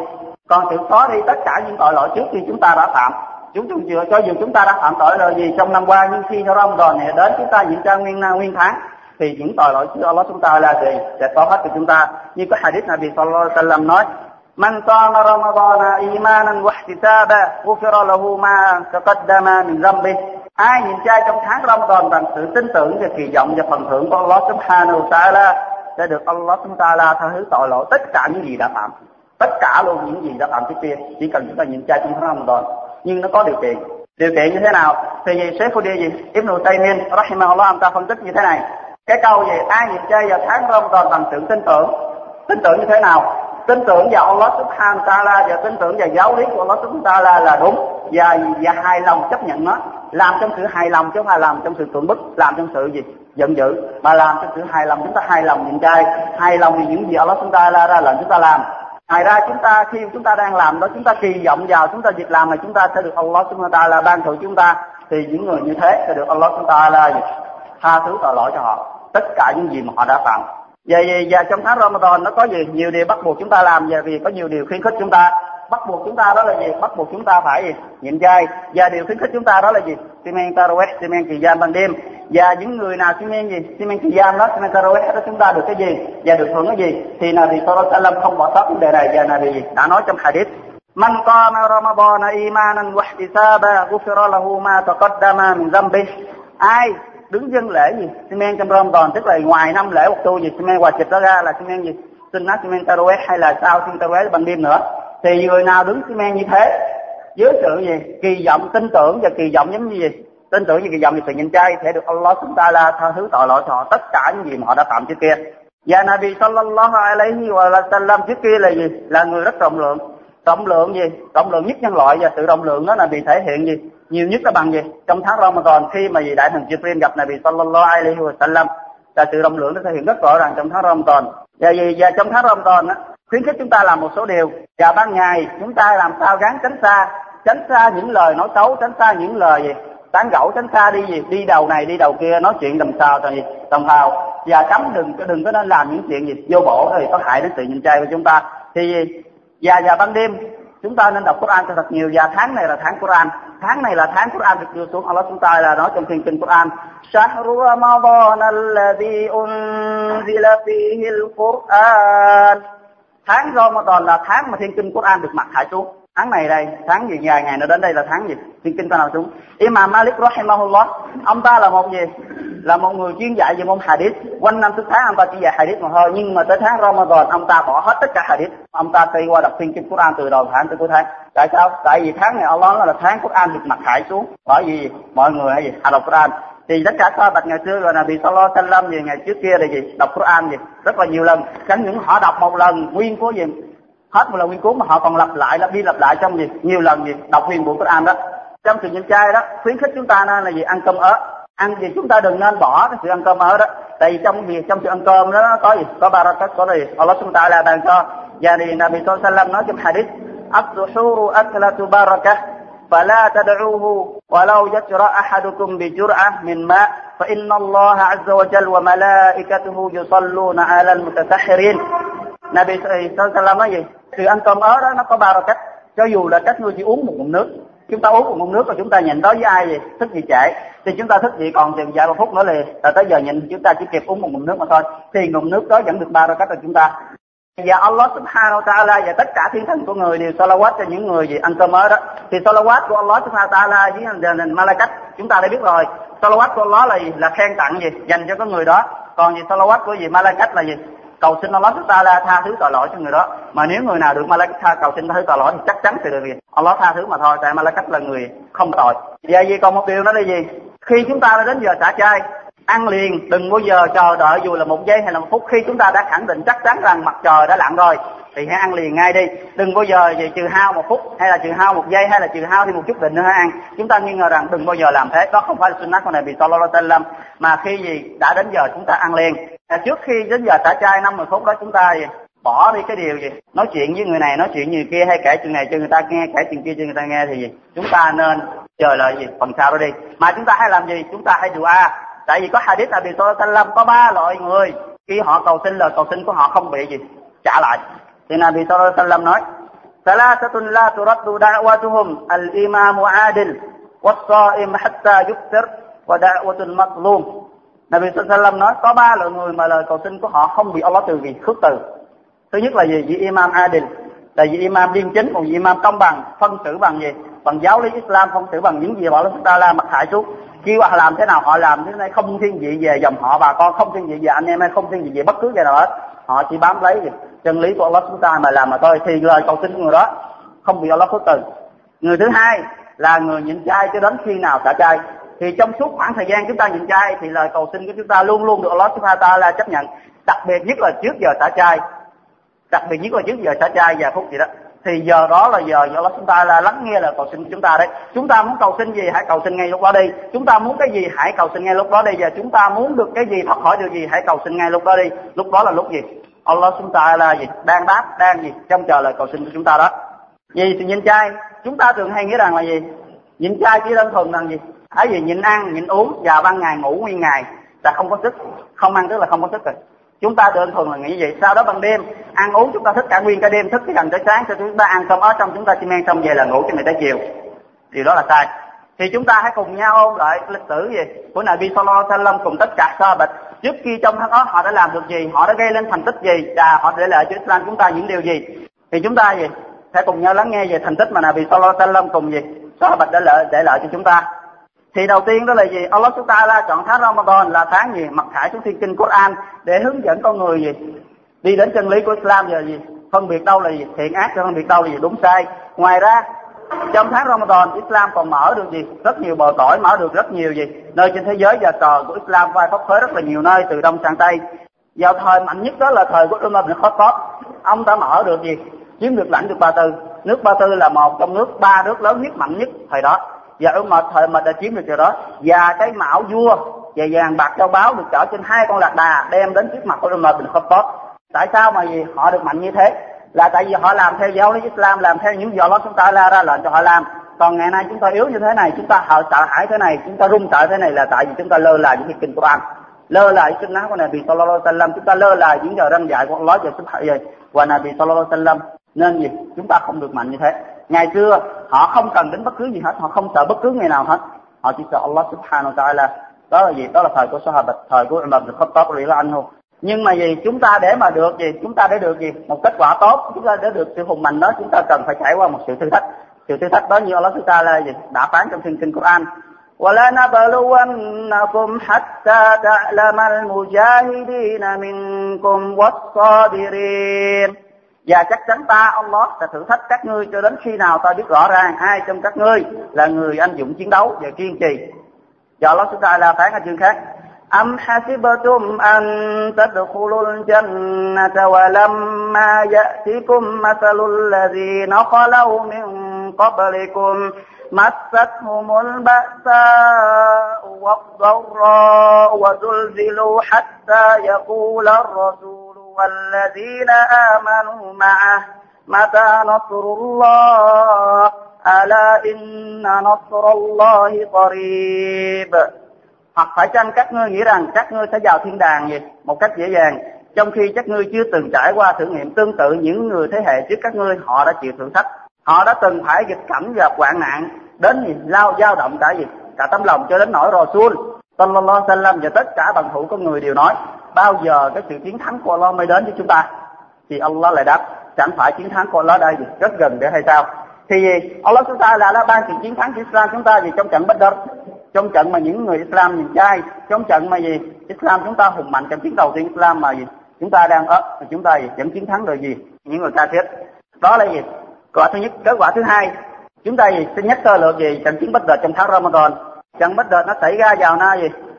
Còn chịu khó đi tất cả những tội lỗi trước khi chúng ta đã phạm. Chúng chưa cho dù chúng ta đã phạm tội lỗi gì trong năm qua, nhưng khi Ramadan này đến chúng ta nhịn trai nguyên tháng, thì những tội lỗi trước Allah chúng ta là gì sẽ có hết cho chúng ta. Như có hadith Nabi Sallallahu Alaihi Wasallam nói: Man qama Ramadana imanan wa ihtisaba ghufira lahu ma taqaddama min dhanbi. Ai nhịn chay trong tháng Ramadan bằng sự tin tưởng và kỳ vọng và phần thưởng của Allah Subhanahu wa Ta'ala sẽ được Allah Subhanahu wa Ta'ala tha thứ tội lỗi tất cả những gì đã phạm. Tất cả luôn những gì đã phạm trước kia, chỉ cần chúng ta nhịn chay trong tháng Ramadan. Nhưng nó có điều kiện. Điều kiện như thế nào? Thì Shaykh Ibn Taymiyyah rahimahullah ông ta phân tích như thế này. Cái câu về ai nhịn chay vào tháng Ramadan bằng sự tin tưởng. Tin tưởng như thế nào? Tin tưởng vào Allah Subhanahu wa Ta'ala và tin tưởng vào giáo lý của Allah Subhanahu wa Ta'ala là đúng, và hài lòng chấp nhận nó, làm trong sự hài lòng chứ không phải làm trong sự cưỡng bức, làm trong sự gì giận dữ, mà làm trong sự hài lòng. Chúng ta hài lòng những cái, hài lòng vì những gì Allah Subhanahu wa Ta'ala ra lệnh chúng ta làm. Ngoài ra chúng ta khi chúng ta đang làm đó, chúng ta kỳ vọng vào chúng ta việc làm mà chúng ta sẽ được Allah Subhanahu wa Ta'ala ban thưởng chúng ta, thì những người như thế sẽ được Allah Subhanahu wa Ta'ala tha thứ tội lỗi cho họ tất cả những gì mà họ đã phạm. Và trong tháng Ramadan nó có gì? Nhiều điều bắt buộc chúng ta làm, và vì có nhiều điều khuyến khích chúng ta. Bắt buộc chúng ta đó là gì? Bắt buộc chúng ta phải gì? Nhịn chay. Và điều khuyến khích chúng ta đó là gì? Simen tarawih, simen kỳ gian ban đêm. Và những người nào simen gì? Simen kỳ gian đó, simen tarawih đó chúng ta được cái gì? Và được hưởng cái gì? Thì Nabi Sallallahu Alaihi Wasallam không bỏ sót vấn đề này, và Nabi đã nói trong hadith: Man qama Ramadana imanan wa ihtisaba ghufira lahu ma taqaddama min dhanbi. Ai đứng dân lễ gì? Simen trong Ramadan, tức là ngoài năm lễ một tu gì? Simen hòa chịch đó ra là simen gì? Sunnah simen tarawih hay là sao simen tarawih ban đêm nữa. Thì người nào đứng simen như thế dưới sự gì? Kỳ vọng, tin tưởng và kỳ vọng giống như gì? Tin tưởng và kỳ vọng thì sự nhịn chay sẽ được Allah chúng ta là tha thứ tội lỗi cho họ tất cả những gì mà họ đã phạm trước kia. Và Nabi Sallallahu Alaihi Wasallam trước kia là gì? Là người rất rộng lượng. Rộng lượng gì? Rộng lượng nhất nhân loại, và sự rộng lượng đó là bị thể hiện gì? Nhiều nhất là bằng gì? Trong tháng Ramadan, khi mà đại thần Jibril gặp Nabi Sallallahu Alaihi Wasallam, là sự rộng lượng nó thể hiện rất rõ ràng trong tháng Ramadan. Và trong tháng Ramadan á, khuyến khích chúng ta làm một số điều. Và ban ngày chúng ta làm sao gắng tránh xa những lời nói xấu, tránh xa những lời gì tán gẫu, tránh xa đi gì đi đầu này đi đầu kia, nói chuyện làm sao rồi gì đồng hào, và cấm đừng có nên làm những chuyện gì vô bổ thì có hại đến sự nhịn chay của chúng ta. Thì và ban đêm chúng ta nên đọc Quran cho thật nhiều. Và tháng này là tháng Quran. Tháng này là tháng Quran được đưa xuống. Allah chúng ta là nói trong thiên kinh Quran: Shahru Ramadan alladhi unzila fihi al-Quran. Tháng Ramadan là tháng mà thiên kinh Quran được mặc khải xuống. Tháng này đây, tháng gì dài ngày nó đến đây là tháng gì? Thiên kinh ta nào xuống? Imam Malik rahimahullah, ông ta là một gì? Là một người chuyên dạy về môn hadith. Quanh năm suốt tháng ông ta chỉ dạy hadith mà thôi, nhưng mà tới tháng Ramadan ông ta bỏ hết tất cả hadith. Ông ta đi qua đọc thiên kinh Quran từ đầu tháng tới cuối tháng. Tại sao? Tại vì tháng này Allah nói là tháng Quran được mặc khải xuống. Bởi vì mọi người hay gì? Họ đọc Quran. Thì tất cả các bậc ngày xưa rồi Nabi Sallallahu Alaihi Wasallam gì ngày trước kia là gì? Đọc Quran gì? Rất là nhiều lần. Chẳng những họ đọc một lần nguyên của gì? Hết một lần nguyên cuốn mà họ còn lặp lại trong gì? Nhiều lần gì? Đọc nguyên bộ Quran đó. Trong sự nhịn chay đó, khuyến khích chúng ta nên là gì? Ăn cơm ớt. Ăn gì chúng ta đừng nên bỏ cái sự ăn cơm ớt đó. Tại vì trong sự ăn cơm đó có gì? Có barakat, có gì? Allah chúng ta là bàn cho. Và thì Nabi Sallallahu Alaihi Wasallam nói trong hadith: As-suhuru aklatu barakah, فلا تدعوه ولو يجرأ أحدكم بجرعة من ماء فإن الله عز وجل وملائكته يصلون على المتسحرين. Nabi Sallallahu Alaihi Wasallam nói gì? Sự ăn cơm ớt đó nó có ba cách. Cho dù là cách người chỉ uống một ngụm nước, chúng ta uống một ngụm nước rồi chúng ta nhịn đối với ai gì? Thích gì trễ thì chúng ta thích gì còn chừng vài ba phút nữa liền là tới giờ nhịn, chúng ta chỉ kịp uống một ngụm nước mà thôi, thì ngụm nước đó vẫn được ba cách của chúng ta. Và Allah Subhanahu wa Ta'ala và tất cả thiên thần của người đều salawat cho những người gì ăn cơm ớt đó. Thì salawat của Allah Subhanahu wa Ta'ala với hành malakat chúng ta đã biết rồi. Salawat của Allah là khen tặng gì dành cho cái người đó. Còn gì salawat của gì malakat là gì? Cầu xin Allah chúng ta là tha thứ tội lỗi cho người đó. Mà nếu người nào được malakat tha cầu xin tha thứ tội lỗi thì chắc chắn sẽ được gì Allah tha thứ mà thôi. Tại malakat là người không tội. Vậy gì còn một điều đó là gì? Khi chúng ta đã đến giờ xả chay, ăn liền, đừng bao giờ chờ đợi dù là một giây hay là một phút. Khi chúng ta đã khẳng định chắc chắn rằng mặt trời đã lặn rồi thì hãy ăn liền ngay đi, đừng bao giờ gì trừ hao một phút hay là trừ hao một giây hay là trừ hao thêm một chút định nữa hãy ăn. Chúng ta nghi ngờ rằng đừng bao giờ làm thế, đó không phải là sunnah của Nabi Sallallahu Alaihi Wasallam, mà khi gì đã đến giờ chúng ta ăn liền. Trước khi đến giờ xả chay 50 phút đó chúng ta bỏ đi cái điều gì nói chuyện với người này, nói chuyện người kia, hay kể chuyện này cho người ta nghe, kể chuyện kia cho người ta nghe, thì gì chúng ta nên chờ lời gì phần sau đó đi. Mà chúng ta hãy làm gì? Chúng ta hãy dua. Tại vì có hadith là Nabi Sallallahu Alaihi Wasallam có ba loại người khi họ cầu xin, lời cầu xin của họ không bị gì trả lại. Thì Nabi Sallallahu Alaihi Wasallam nói: "Thalathatun la turaddu da'watuhum al-imam adil was-sa'im hatta yuftir wa da'watul mazlum." Nabi Sallallahu Alaihi Wasallam nói có ba loại người mà lời cầu xin của họ không bị Allah từ gì khước từ. Thứ nhất là gì? Vị imam adil, là vị imam liêm chính, một vị imam công bằng, phân xử bằng gì? Bằng giáo lý Islam, phân xử bằng những gì bọn chúng ta làm mặc hại xuống. Khi họ làm thế nào, họ làm thế này không thiên vị về dòng họ bà con, không thiên vị về anh em hay không thiên vị về bất cứ cái nào hết. Họ chỉ bám lấy gì? Chân lý của Allah chúng ta mà làm mà thôi, thì lời cầu xin của người đó không bị Allah khước từ. Người thứ hai là người nhịn chay cho đến khi nào xả chay. Thì trong suốt khoảng thời gian chúng ta nhịn chay thì lời cầu xin của chúng ta luôn luôn được Allah Ta'ala chấp nhận, đặc biệt nhất là trước giờ xả chay. Và phút gì đó thì giờ đó là giờ do chúng ta là lắng nghe lời cầu xin của chúng ta đấy. Chúng ta muốn cầu xin gì hãy cầu xin ngay lúc đó đi, chúng ta muốn cái gì hãy cầu xin ngay lúc đó đi, và chúng ta muốn được cái gì, thoát khỏi điều gì hãy cầu xin ngay lúc đó đi. Lúc đó là lúc gì Allah chúng ta là gì đang đáp, đang gì trong chờ lời cầu xin của chúng ta đó. Vì sự nhịn chay chúng ta thường hay nghĩ rằng là gì, nhịn chay chỉ đơn thuần rằng gì ấy gì nhịn ăn nhịn uống và ban ngày ngủ nguyên ngày là không có sức, không ăn tức là không có sức rồi. Chúng ta đơn thuần là nghĩ vậy. Sau đó ban đêm ăn uống chúng ta thức cả nguyên cả đêm, thức cái gần tới sáng, cho chúng ta ăn cơm ở trong chúng ta xi men xong về là ngủ cho người ta chiều. Điều đó là sai. Thì chúng ta hãy cùng nhau ôn lại lịch sử gì của Nabi Sallallahu Alaihi Wasallam cùng tất cả Sahabat. Trước khi trong tháng đó họ đã làm được gì, họ đã gây lên thành tích gì, và họ để lại cho Islam chúng ta những điều gì. Thì chúng ta gì hãy cùng nhau lắng nghe về thành tích mà Nabi Sallallahu Alaihi Wasallam cùng gì Sahabat đã để lại cho chúng ta. Thì đầu tiên đó là gì? Allah chúng ta là chọn tháng Ramadan là tháng gì mặc khải xuống thiên kinh Quran để hướng dẫn con người gì đi đến chân lý của Islam, giờ gì phân biệt đâu là gì thiện ác, phân biệt đâu là gì đúng sai. Ngoài ra trong tháng Ramadan Islam còn mở được gì rất nhiều bờ cõi, mở được rất nhiều gì nơi trên thế giới, và cờ của Islam vai phấp phới rất là nhiều nơi từ đông sang tây. Vào thời mạnh nhất đó là thời của Umar ibn Khattab, ông đã mở được gì chiếm được lãnh được Ba Tư. Nước Ba Tư là một trong ba nước lớn nhất mạnh nhất thời đó, và Umar thời mà đã chiếm được điều đó. Và cái mão vua và vàng bạc châu báu được chở trên 2 con lạc đà đem đến trước mặt của Umar ibn Khattab. Tại sao mà gì họ được mạnh như thế? Là tại vì họ làm theo giáo lý Islam, làm theo những do Allah chúng ta ra lệnh cho họ làm. Còn ngày nay chúng ta yếu như thế này, chúng ta sợ hãi thế này, chúng ta run sợ thế này là tại vì chúng ta lơ là những cái kinh Quran, lơ là những kinh áo của Nabi Sallallahu Alaihi Wasallam, chúng ta lơ là những giờ răn dạy của Allah và Nabi Sallallahu Alaihi Wasallam. Nên gì chúng ta không được mạnh như thế. Ngày xưa họ không cần đến bất cứ gì hết, họ không sợ bất cứ ngày nào hết, họ chỉ sợ Allah Subhanahu Wa Taala. Đó là gì? Đó là thời của Sahabat, thời của Umar ibn Khattab radhiyallahu anhu. Nhưng mà gì chúng ta để mà được gì, chúng ta để được gì một kết quả tốt, chúng ta để được sự hùng mạnh đó, chúng ta cần phải trải qua một sự thử thách. Sự thử thách đó như Allah chúng ta là gì đã phán trong thiên kinh Quran: "Wala nabluwannakum hatta ta'lamal mujahidina minkum was-sabirin." Và chắc chắn ta Allah sẽ thử thách các ngươi cho đến khi nào ta biết rõ ràng ai trong các ngươi là người anh dũng chiến đấu và kiên trì. Và Allah chúng ta là phán ở chương khác: "Am hasibtum an tadkhulul jannata wa lamma ya'tikum mathalul ladzina khalaw min qablikum massathumul ba'sa'u wad-dharra'u wa zulzilu hatta yaqula ar-rasul والذين آمنوا معه متى نصر الله ألا إن نصر الله قريب." Hoặc phải chăng các ngươi nghĩ rằng các ngươi sẽ vào thiên đàng gì một cách dễ dàng, trong khi các ngươi chưa từng trải qua thử nghiệm tương tự. Những người thế hệ trước các ngươi họ đã chịu thử thách, họ đã từng phải nghịch cảnh và hoạn nạn đến gì lao dao động cả gì cả tấm lòng cho đến nỗi Rasul Sallallahu Alaihi Wasallam và tất cả bằng hữu con người đều nói: bao giờ cái sự chiến thắng của Allah mới đến với chúng ta? Thì Allah lại đáp: chẳng phải chiến thắng của Allah đây rất gần để hay sao? Thì Allah chúng ta là ban sự chiến thắng của Islam chúng ta vì trong trận Badr, trong trận mà những người Islam nhìn trai, trong trận mà gì Islam chúng ta hùng mạnh trong chiến đầu tiên Islam mà gì chúng ta đang ấp thì chúng ta gì vẫn chiến thắng được gì những người ca thiết. Đó là gì quả thứ nhất. Kết quả thứ hai chúng ta gì sẽ nhắc cơ lược gì trận chiến Badr trong tháng Ramadan. Trận Badr nó xảy ra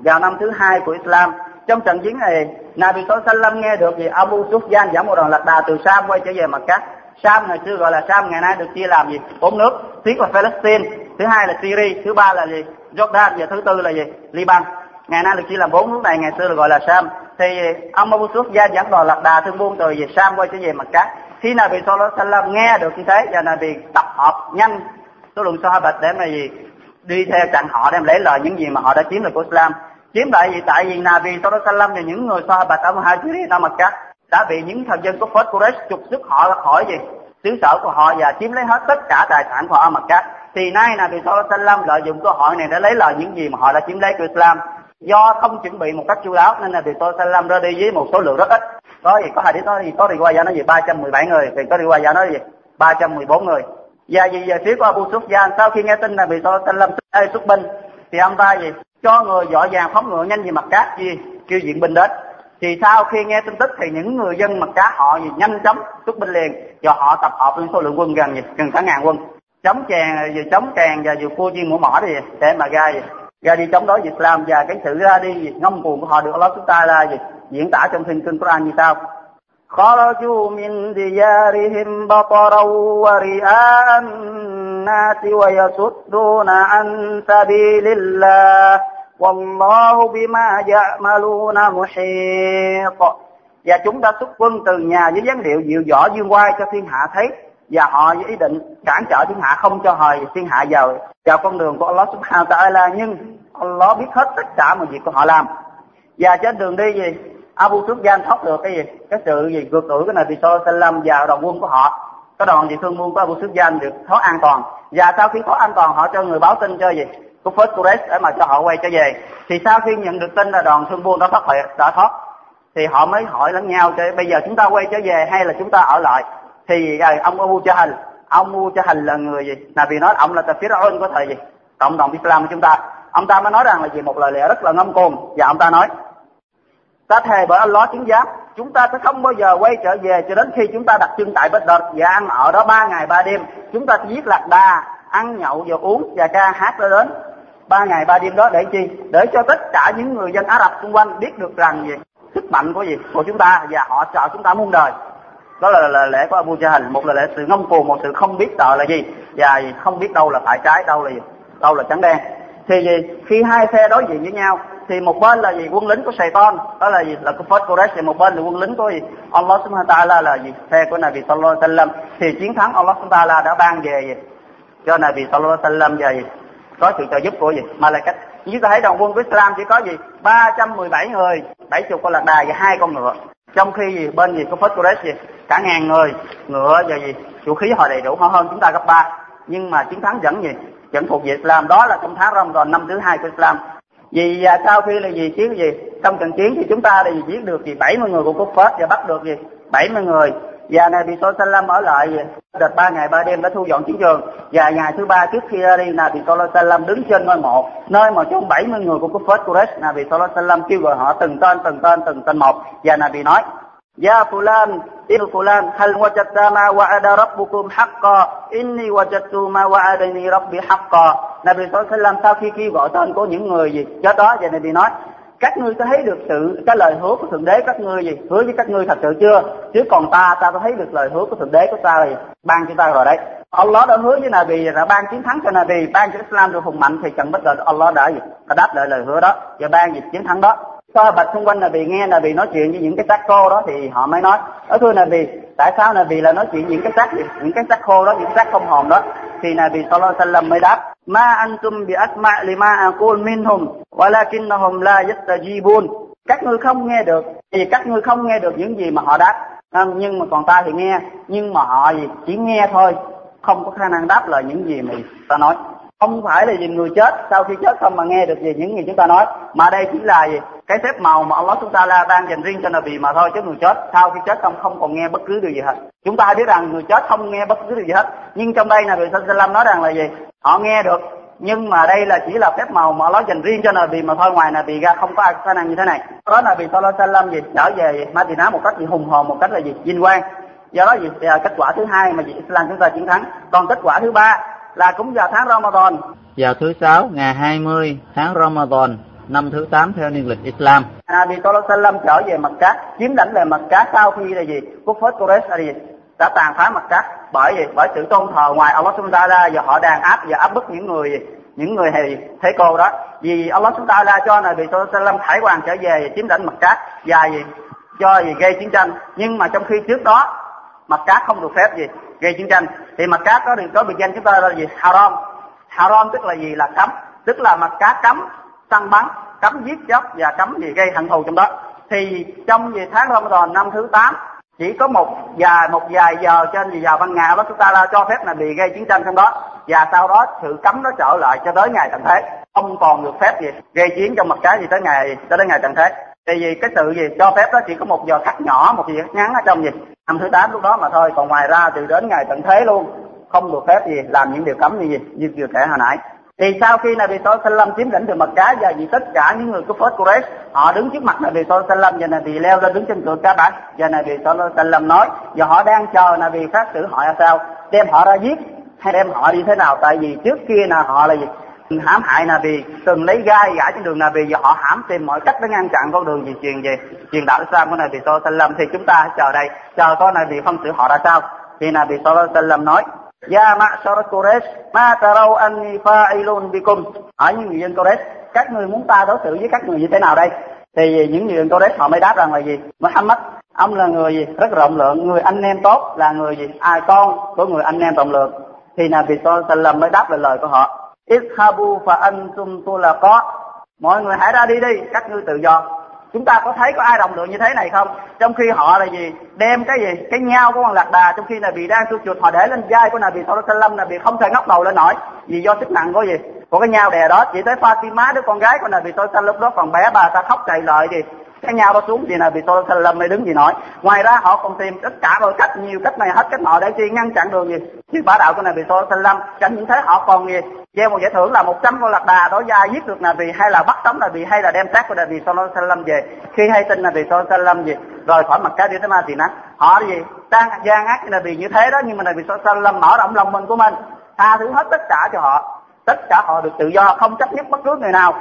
vào năm thứ hai của Islam. Trong trận chiến này Nabi Sallallahu Alaihi Wasallam nghe được gì Abu Sufyan giảm một đoàn lạc đà từ Sam quay trở về Mecca. Sam ngày xưa gọi là Sam, ngày nay được chia làm gì 4 nước, thứ nhất là Palestine, thứ hai là Syria, thứ ba là gì Jordan và thứ tư là gì Liban. Ngày nay được chia làm 4 nước này, ngày xưa được gọi là Sam. thì ông Abu Sufyan dẫn đoàn lạc đà thương buôn từ Việt Sam quay trở về Mạc Cát. Khi Nabi Sallallahu Alaihi Wasallam nghe được như thế, giờ Nabi tập hợp nhanh số lượng Sahaba để mà gì đi theo chặn họ, đem lấy lời những gì mà họ đã chiếm được của Islam. Chiếm lại gì? Tại vì Nabi Sallallahu Alaihi Wasallam và những người Sahaba ở Muhajirin ở Mạc Cát đã bị những thần dân của Phật Quraysh trục xuất họ khỏi gì xứ sở của họ và chiếm lấy hết tất cả tài sản của họ ở Mạc Cát. Thì nay Nabi Sallallahu Alaihi Wasallam lợi dụng cơ hội này để lấy lời những gì mà họ đã chiếm lấy của Islam. Do không chuẩn bị một cách chu đáo nên là Nabi Sallallahu Alaihi Wasallam ra đi với một số lượng rất ít. Có gì có hadith có riwayat nói gì 317 người, thì có riwayat nói gì 314 người. Và vì về phía của Abu Sufyan sau khi nghe tin là Nabi Sallallahu Alaihi Wasallam xuất binh thì ông ta gì cho người vội vàng phóng ngựa nhanh về Mạc Cát gì kêu viện binh đến. Thì sau khi nghe tin tức thì những người dân Mạc Cát họ gì nhanh chóng xuất binh liền, và họ tập hợp lên số lượng quân gần cả ngàn quân, chống tràn và vừa cua chiên mũi mỏ gì để mà ra đi chống đối Islam. Và cái sự ra đi ngông cuồng của họ được Allah chúng ta là gì diễn tả trong thiên kinh Quran như sau: Kharaju min diyarihim bataran wa ri'an nati wa yasudduna an sabilillah wallahu bima ya'maluna muhit. Và chúng ta xuất quân từ nhà với dáng điệu dịu dõi dương oai cho thiên hạ thấy, và họ với ý định cản trở thiên hạ, không cho hồi thiên hạ vào con đường của Allah Subhanahu wa Ta'ala, nhưng Allah biết hết tất cả mọi việc của họ làm. Và trên đường đi gì Abu Sufyan thoát được cái sự gì vượt đuổi cái Nabi Sallallahu Alaihi Wasallam và đoàn quân của họ, cái đoàn gì thương buôn của Abu Sufyan được thoát an toàn. Và sau khi thoát an toàn họ cho người báo tin cho gì của Phật Quraysh để mà cho họ quay trở về. Thì sau khi nhận được tin là đoàn thương buôn đã thoát thì họ mới hỏi lẫn nhau bây giờ chúng ta quay trở về hay là chúng ta ở lại. Thì ông Abu Jahal là người gì Nabi nói ông là Pharaoh của thời gì cộng đồng Islam của chúng ta. Ông ta mới nói rằng là gì một lời lẽ rất là ngông cuồng, và ông ta nói: Ta thề bởi Allah chứng giám, chúng ta sẽ không bao giờ quay trở về cho đến khi chúng ta đặt chân tại Bết Đột và ăn ở đó 3 ngày 3 đêm. Chúng ta giết lạc đà, ăn nhậu và uống và ca hát ra đến 3 ngày 3 đêm đó, để chi? Để cho tất cả những người dân Ả Rập xung quanh biết được rằng gì sức mạnh của gì của chúng ta, và họ sợ chúng ta muôn đời. Đó là lời lẽ của Abu Jahal, một lời lẽ sự ngông cuồng, một sự không biết sợ là gì và không biết đâu là phải trái, đâu là trắng đen. Thì khi hai phe đối diện với nhau thì một bên là gì quân lính của Satan, đó là gì là Kufar Quraysh, một bên là quân lính của gì Allah Subhanahu wa Ta'ala là gì phe của Nabi Sallallahu Alaihi Wasallam. Thì chiến thắng Allah Subhanahu wa Ta'ala đã ban về gì cho Nabi Sallallahu Alaihi Wasallam và gì có sự trợ giúp của gì Malaikat. Như ta thấy đoàn quân của Islam chỉ có gì 317 người, 70 con lạc đà và 2 con ngựa, trong khi gì bên gì Kufar Quraysh gì cả ngàn người ngựa và gì vũ khí họ đầy đủ, họ hơn chúng ta gấp 3, nhưng mà chiến thắng vẫn gì vẫn thuộc về Islam. Đó là trong tháng Ramadan năm thứ 2 của Islam. Vì sau khi là gì chiến gì trong trận chiến thì chúng ta là gì giết được gì 70 người của Kuffar và bắt được gì 70 người, và Nabi Sallallahu Alaihi Wasallam ở lại gì đợt 3 ngày 3 đêm đã thu dọn chiến trường. Và ngày thứ 3 trước khi ra đi, Nabi Sallallahu Alaihi Wasallam đứng trên ngôi mộ nơi mà chôn 70 người của Kuffar Quraysh. Nabi Sallallahu Alaihi Wasallam kêu gọi họ từng tên một, và Nabi nói: Ya Fulan, Il Fulan, hal wajadta ma wa'ada rabbukum haqqa, inni wajadtu ma wa'adani rabbi haqqa. Nabi Sallallahu Alaihi Wasallam sau khi kêu gọi tên của những người gì chết đó, và Nabi nói: Các ngươi có thấy được cái lời hứa của Thượng Đế các ngươi gì hứa với các ngươi thật sự chưa? Chứ còn ta có thấy được lời hứa của Thượng Đế của ta gì ban cho ta rồi đấy. Allah đã hứa với Nabi là ban chiến thắng cho Nabi, ban cho Islam được hùng mạnh, thì chẳng bất ngờ Allah đã đáp lại lời hứa đó và ban chiến thắng đó. Sahabat xung quanh Nabi nghe Nabi nói chuyện với những cái xác khô đó thì họ mới nói: Thưa Nabi, tại sao Nabi là nói chuyện những cái xác khô đó, những xác không hồn đó? Thì Nabi Sallallahu Alaihi Wasallam mới đáp: Ma antum bi asma lima aqul minhum walakinnahum la yastajibun. Các ngươi không nghe được những gì mà họ đáp, nhưng mà còn ta thì nghe, nhưng mà họ chỉ nghe thôi, không có khả năng đáp lời những gì mà ta nói. Không phải là gì người chết sau khi chết không mà nghe được gì những gì chúng ta nói, mà đây chỉ là gì cái phép màu mà Allah chúng ta là ban dành riêng cho Nabi mà thôi, chứ người chết sau khi chết không còn nghe bất cứ điều gì hết. Chúng ta biết rằng người chết không nghe bất cứ điều gì hết, nhưng trong đây Nabi Sallallahu Alaihi Wasallam nói rằng là gì họ nghe được, nhưng mà đây là chỉ là phép màu mà Allah dành riêng cho Nabi mà thôi, ngoài Nabi ra không có ai khả năng như thế này. Đó Nabi Sallallahu Alaihi Wasallam trở về Madinah một cách gì hùng hồn, một cách là gì vinh quang. Do đó kết quả thứ hai mà Islam chúng ta chiến thắng. Còn kết quả thứ ba là cũng vào tháng Ramadan, vào thứ 6 ngày 20 tháng Ramadan năm thứ 8 theo niên lịch Islam, Nabi Sallallahu Alaihi Wasallam trở về Mạc Cát, chiếm lãnh về Mạc Cát sau khi là gì Kufar Quraysh đã tàn phá Mạc Cát bởi sự tôn thờ ngoài Allah Subhanahu Wa Ta'ala, và họ đàn áp và áp bức những người những người thì thế cô đó. Vì Allah chúng ta ra cho Nabi Sallallahu Alaihi Wasallam khải hoàn trở về chiếm đỉnh Mặt Cát và do gì gây chiến tranh. Nhưng mà trong khi trước đó Mặt Cát không được phép gì gây chiến tranh, thì Mặt Cát đó được có biệt danh chúng ta là gì? Haram. Haram tức là gì? Là cấm, tức là Mặt Cát cấm săn bắn, cấm giết chóc và cấm gì gây hận thù trong đó. Thì trong gì tháng Ramadan năm thứ 8 chỉ có một vài giờ trên gì vào ban ngày đó chúng ta là cho phép là bị gây chiến tranh trong đó, và sau đó sự cấm nó trở lại cho tới ngày tận thế, không còn được phép gì gây chiến trong Mặt Cát gì tới ngày tận thế. Tại vì cái sự gì cho phép đó chỉ có một giờ khắc nhỏ, một giờ khắc ngắn ở trong gì năm thứ 8 lúc đó mà thôi, còn ngoài ra từ đến ngày tận thế luôn không được phép gì làm những điều cấm như vừa kể hồi nãy. Thì sau khi Nabi Sallallahu Alaihi Wasallam chiếm đỉnh được Mặt Cá và vì tất cả những người của Phật Quraysh họ đứng trước mặt Nabi Sallallahu Alaihi Wasallam, và Nabi leo lên đứng trên cửa Cá Bạc và Nabi Sallallahu Alaihi Wasallam nói, và họ đang chờ Nabi phát xử họ là sao, đem họ ra giết hay đem họ đi thế nào. Tại vì trước kia là họ là gì hãm hại Nabi, từng lấy gai gãi trên đường Nabi và họ hãm tìm mọi cách để ngăn chặn con đường truyền đạo Islam của Nabi Sallallahu Alaihi Wasallam. Thì chúng ta chờ đây, chờ có Nabi phân xử họ ra sao. Thì Nabi Sallallahu Alaihi Wasallam nói: Ya ma'shar Quraysh, ma taraw anni fa'ilun bikum. Ở những người dân Quraysh, các người muốn ta đối xử với các người như thế nào đây? Thì những người dân Quraysh họ mới đáp rằng là gì? Muhammad, ông là người gì? Rất rộng lượng, người anh em tốt, là người gì? Con của người anh em rộng lượng. Thì Nabi Sallallahu Alaihi Wasallam mới đáp lại lời của họ: Ishabu fa antum tulaqa. Mọi người hãy ra đi đi, các ngươi tự do. Chúng ta có thấy có ai đồng lượng như thế này không? Trong khi họ là gì? Đem cái gì? Cái nhau của con lạc đà, trong khi Nabi đang sưu chuột họ để lên vai của Nabi Sallallahu Alaihi Wasallam, Nabi không thể ngóc đầu lên nổi vì do sức nặng của gì? Của cái nhau đè đó. Chỉ tới Fatima, đứa con gái của Nabi Sallallahu Alaihi Wasallam lúc đó còn bé, bà ta khóc chạy lợi gì? Cái nhau đó xuống thì Nabi Sallallahu Alaihi Wasallam mới đứng gì nổi. Ngoài ra họ còn tìm tất cả mọi cách, nhiều cách này hết cách nọ để chi ngăn chặn đường gì? Chứ bá đạo của Nabi Sallallahu Alaihi Wasallam. Chẳng những thế họ còn gì? Gieo một giải thưởng là 100 con lạc đà đối gia giết được Nabi, hay là bắt tống Nabi, hay là đem xác của Nabi Sallallahu Alaihi Wasallam về. Khi hay tin Nabi Sallallahu Alaihi Wasallam về rồi khỏi Mặt Cá đi tới Madinah, họ gì đang gian ác Nabi như thế đó, nhưng mà Nabi Sallallahu Alaihi Wasallam mở rộng lòng mình của mình, tha thứ hết tất cả cho họ, tất cả họ được tự do, không chấp nhất bất cứ người nào,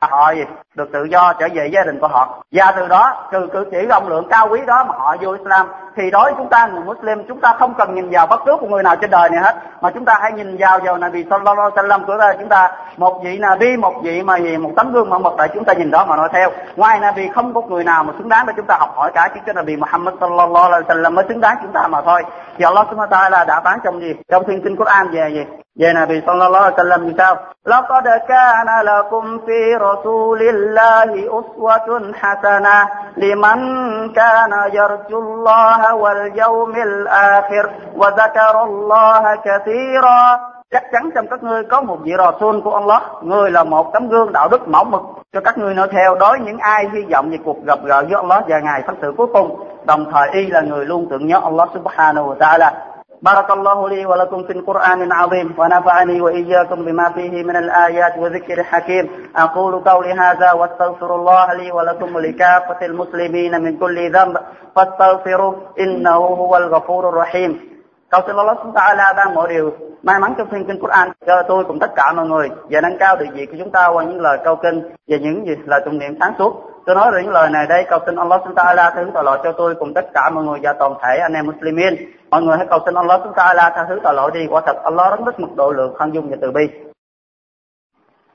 họ gì được tự do trở về gia đình của họ. Và từ đó từ cử chỉ rộng lượng cao quý đó mà họ vô Islam. Thì đối với chúng ta người Muslim, chúng ta không cần nhìn vào bất cứ một người nào trên đời này hết, mà chúng ta hãy nhìn vào Nabi Sallallahu Alaihi Wasallam của chúng ta, một vị Nabi, một vị mà gì một tấm gương mẫu mực để chúng ta nhìn đó mà nói theo. Ngoài Nabi không có người nào mà xứng đáng để chúng ta học hỏi cả, chỉ có Nabi Muhammad Sallallahu Alaihi Wasallam mới xứng đáng chúng ta mà thôi. Thì Allah Subhanahu wa Ta'ala đã phán trong gì trong thiên kinh Quran về gì về Nabi Sallallahu Alaihi Wasallam như sau: Laqad kana lakum fi rasulillahi uswatun hasana liman kana yarjullaha واليوم الآخر وذكر الله كثيرا. Chắc chắn trong các ngươi có một vị Rasul của Allah, người là một tấm gương đạo đức mẫu mực cho các ngươi noi theo, đối những ai hy vọng về cuộc gặp gỡ với Allah và ngày phán xử cuối cùng, đồng thời y là người luôn tưởng nhớ Allah Subhanahu wa Ta'ala. Barakallahu li wa lakum fil Qur'anil azim wa nafa'ani wa iyyakum bima fihi min al-ayat wa dhikril hakim. Aqulu qawli hadha wa astaghfirullaha li wa lakum li kaffatil muslimina min kulli dhanb fastaghfiruhu innahu huwal ghafurur rahim. Cầu xin Allah Subhanahu wa Ta'ala ban mọi điều may mắn trong thiên kinh Qur'an cho tôi cùng tất cả mọi người, và nâng cao địa vị của chúng ta qua những lời câu kinh và những gì lời tụng niệm sáng suốt. Tôi nói những lời này đây, cầu xin Allah Subhanahu wa Ta'ala tha thứ tội lỗi cho tôi cùng tất cả mọi người và toàn thể anh em Muslimin. Mọi người hãy cầu xin Allah Subhanahu wa Ta'ala tha thứ tội lỗi đi, quả thật Allah rất biết mực độ lượng, khoan dung và từ bi.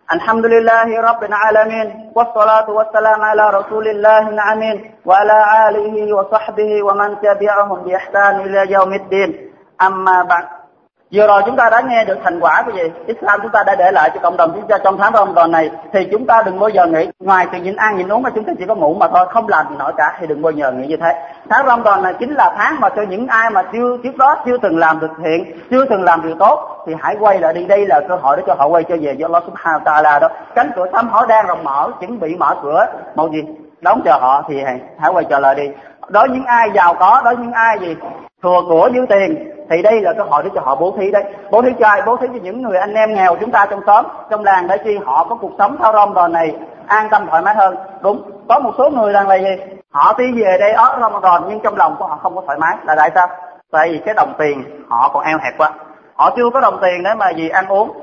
Alhamdulillahi Rabbil Alamin, wassalatu wassalamu ala Rasulillahi Amin, wa ala alihi wa sahbihi wa man tabi'ahum bi ihsan ila yaumiddin. Amma ba'd. Vừa rồi chúng ta đã nghe được thành quả của gì Islam chúng ta đã để lại cho cộng đồng chúng ta trong tháng Ramadan này. Thì chúng ta đừng bao giờ nghĩ ngoài từ nhịn ăn nhịn uống mà chúng ta chỉ có ngủ mà thôi, không làm gì nổi cả, thì đừng bao giờ nghĩ như thế. Tháng Ramadan này chính là tháng mà cho những ai mà trước đó chưa từng làm được thiện, chưa từng làm điều tốt, thì hãy quay lại đi, đây là cơ hội để cho họ quay trở về với Allah Subhanahu wa Ta'ala đó. Cánh cửa sám hối đang rộng mở, chuẩn bị mở cửa một gì đóng chờ họ, thì hãy quay trở lại đi. Đối với những ai giàu có, đối với những ai gì thừa của dư tiền, thì đây là cơ hội để cho họ bố thí đấy. Bố thí cho ai? Bố thí cho những người anh em nghèo chúng ta trong xóm, trong làng, để chi họ có cuộc sống thao rong đòn này an tâm thoải mái hơn. Đúng, có một số người rằng là gì? Họ đi về đây ở Ramadan nhưng trong lòng của họ không có thoải mái là tại sao? Tại vì cái đồng tiền họ còn eo hẹp quá. Họ chưa có đồng tiền để mà gì ăn uống.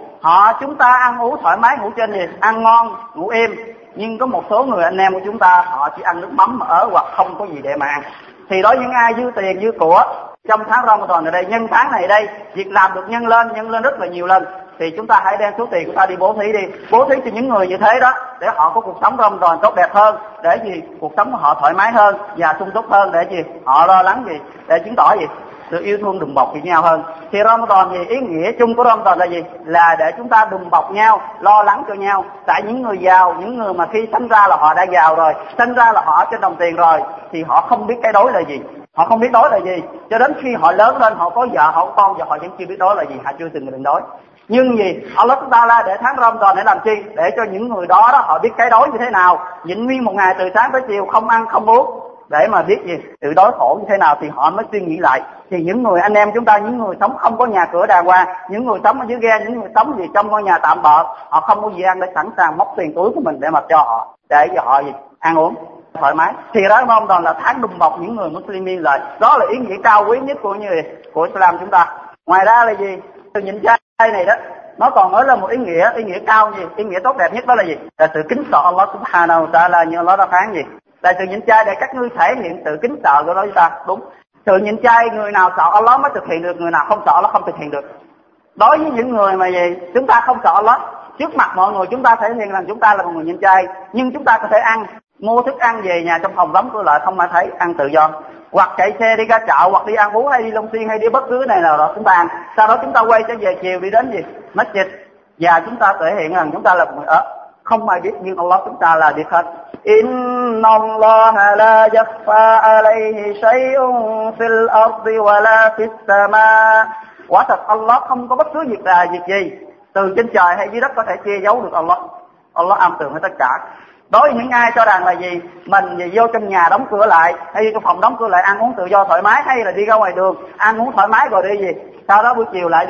Chúng ta ăn uống thoải mái, ngủ trên gì, ăn ngon, ngủ êm. Nhưng có một số người anh em của chúng ta họ chỉ ăn nước mắm mà ở, hoặc không có gì để mà ăn. Thì đối với những ai dư tiền dư của trong tháng Ramadan này đây, nhân tháng này đây, việc làm được nhân lên rất là nhiều lần. thì chúng ta hãy đem số tiền của ta đi bố thí đi, bố thí cho những người như thế đó để họ có cuộc sống râm ròn tốt đẹp hơn, để gì cuộc sống của họ thoải mái hơn và sung túc hơn, để gì họ lo lắng gì, để chứng tỏ gì sự yêu thương đùm bọc với nhau hơn. Thì Ramadan thì ý nghĩa chung của Ramadan là gì? Là để chúng ta đùm bọc nhau, lo lắng cho nhau. Tại những người giàu, những người mà khi sanh ra là họ đã giàu rồi, sanh ra là họ ở trên đồng tiền rồi, thì họ không biết cái đói là gì, họ không biết đói là gì, cho đến khi họ lớn lên, họ có vợ, họ có con và họ vẫn chưa biết đói là gì, họ chưa từng định đói. Nhưng gì Allah ta la để tháng Ramadan để làm chi? Để cho những người đó đó họ biết cái đói như thế nào, nhịn nguyên một ngày từ sáng tới chiều không ăn không uống, để mà biết gì sự đói khổ như thế nào thì họ mới suy nghĩ lại. Thì những người anh em chúng ta, những người sống không có nhà cửa đàng hoàng, những người sống ở dưới ghe, những người sống gì trong ngôi nhà tạm bợ, họ không có gì ăn để sẵn sàng móc tiền túi của mình để mà cho họ, để cho họ gì ăn uống thoải mái. Thì đó mong rằng là tháng đùm bọc những người Muslimin lại, đó là ý nghĩa cao quý nhất của như của Islam chúng ta. Ngoài ra là gì từ nhìn ra đây này đó, nó còn nói là một ý nghĩa cao gì, ý nghĩa tốt đẹp nhất đó là gì? Là sự kính sợ Allah Subhanahu wa Ta'ala, như Allah đã phán gì? Là sự nhịn chay để các ngươi thể hiện sự kính sợ của nó với ta. Đúng, sự nhịn chay người nào sợ Allah mới thực hiện được, người nào không sợ Allah không thực hiện được. Đối với những người mà gì chúng ta không sợ Allah, trước mặt mọi người chúng ta thể hiện rằng chúng ta là một người nhịn chay, nhưng chúng ta có thể ăn, mua thức ăn về nhà trong phòng đóng cửa lại không ai thấy, ăn tự do, hoặc chạy xe đi ra chợ, hoặc đi ăn uống hay đi Long Xuyên hay đi bất cứ này nào đó chúng ta ăn. Sau đó chúng ta quay trở về chiều đi đến gì masjid và chúng ta thể hiện rằng chúng ta là một người ở không ai biết, nhưng Allah chúng ta là biết hết. Inna Allaha la yakhfa alayhi shay'un fil ardi wa la fis samaa. Quả thật Allah không có bất cứ việc là việc gì từ trên trời hay dưới đất có thể che giấu được Allah. Allah am tường hết tất cả. Đối với những ai cho rằng là gì mình vô trong nhà đóng cửa lại hay vô trong phòng đóng cửa lại ăn uống tự do thoải mái, hay là đi ra ngoài đường ăn uống thoải mái rồi đi gì sau đó buổi chiều lại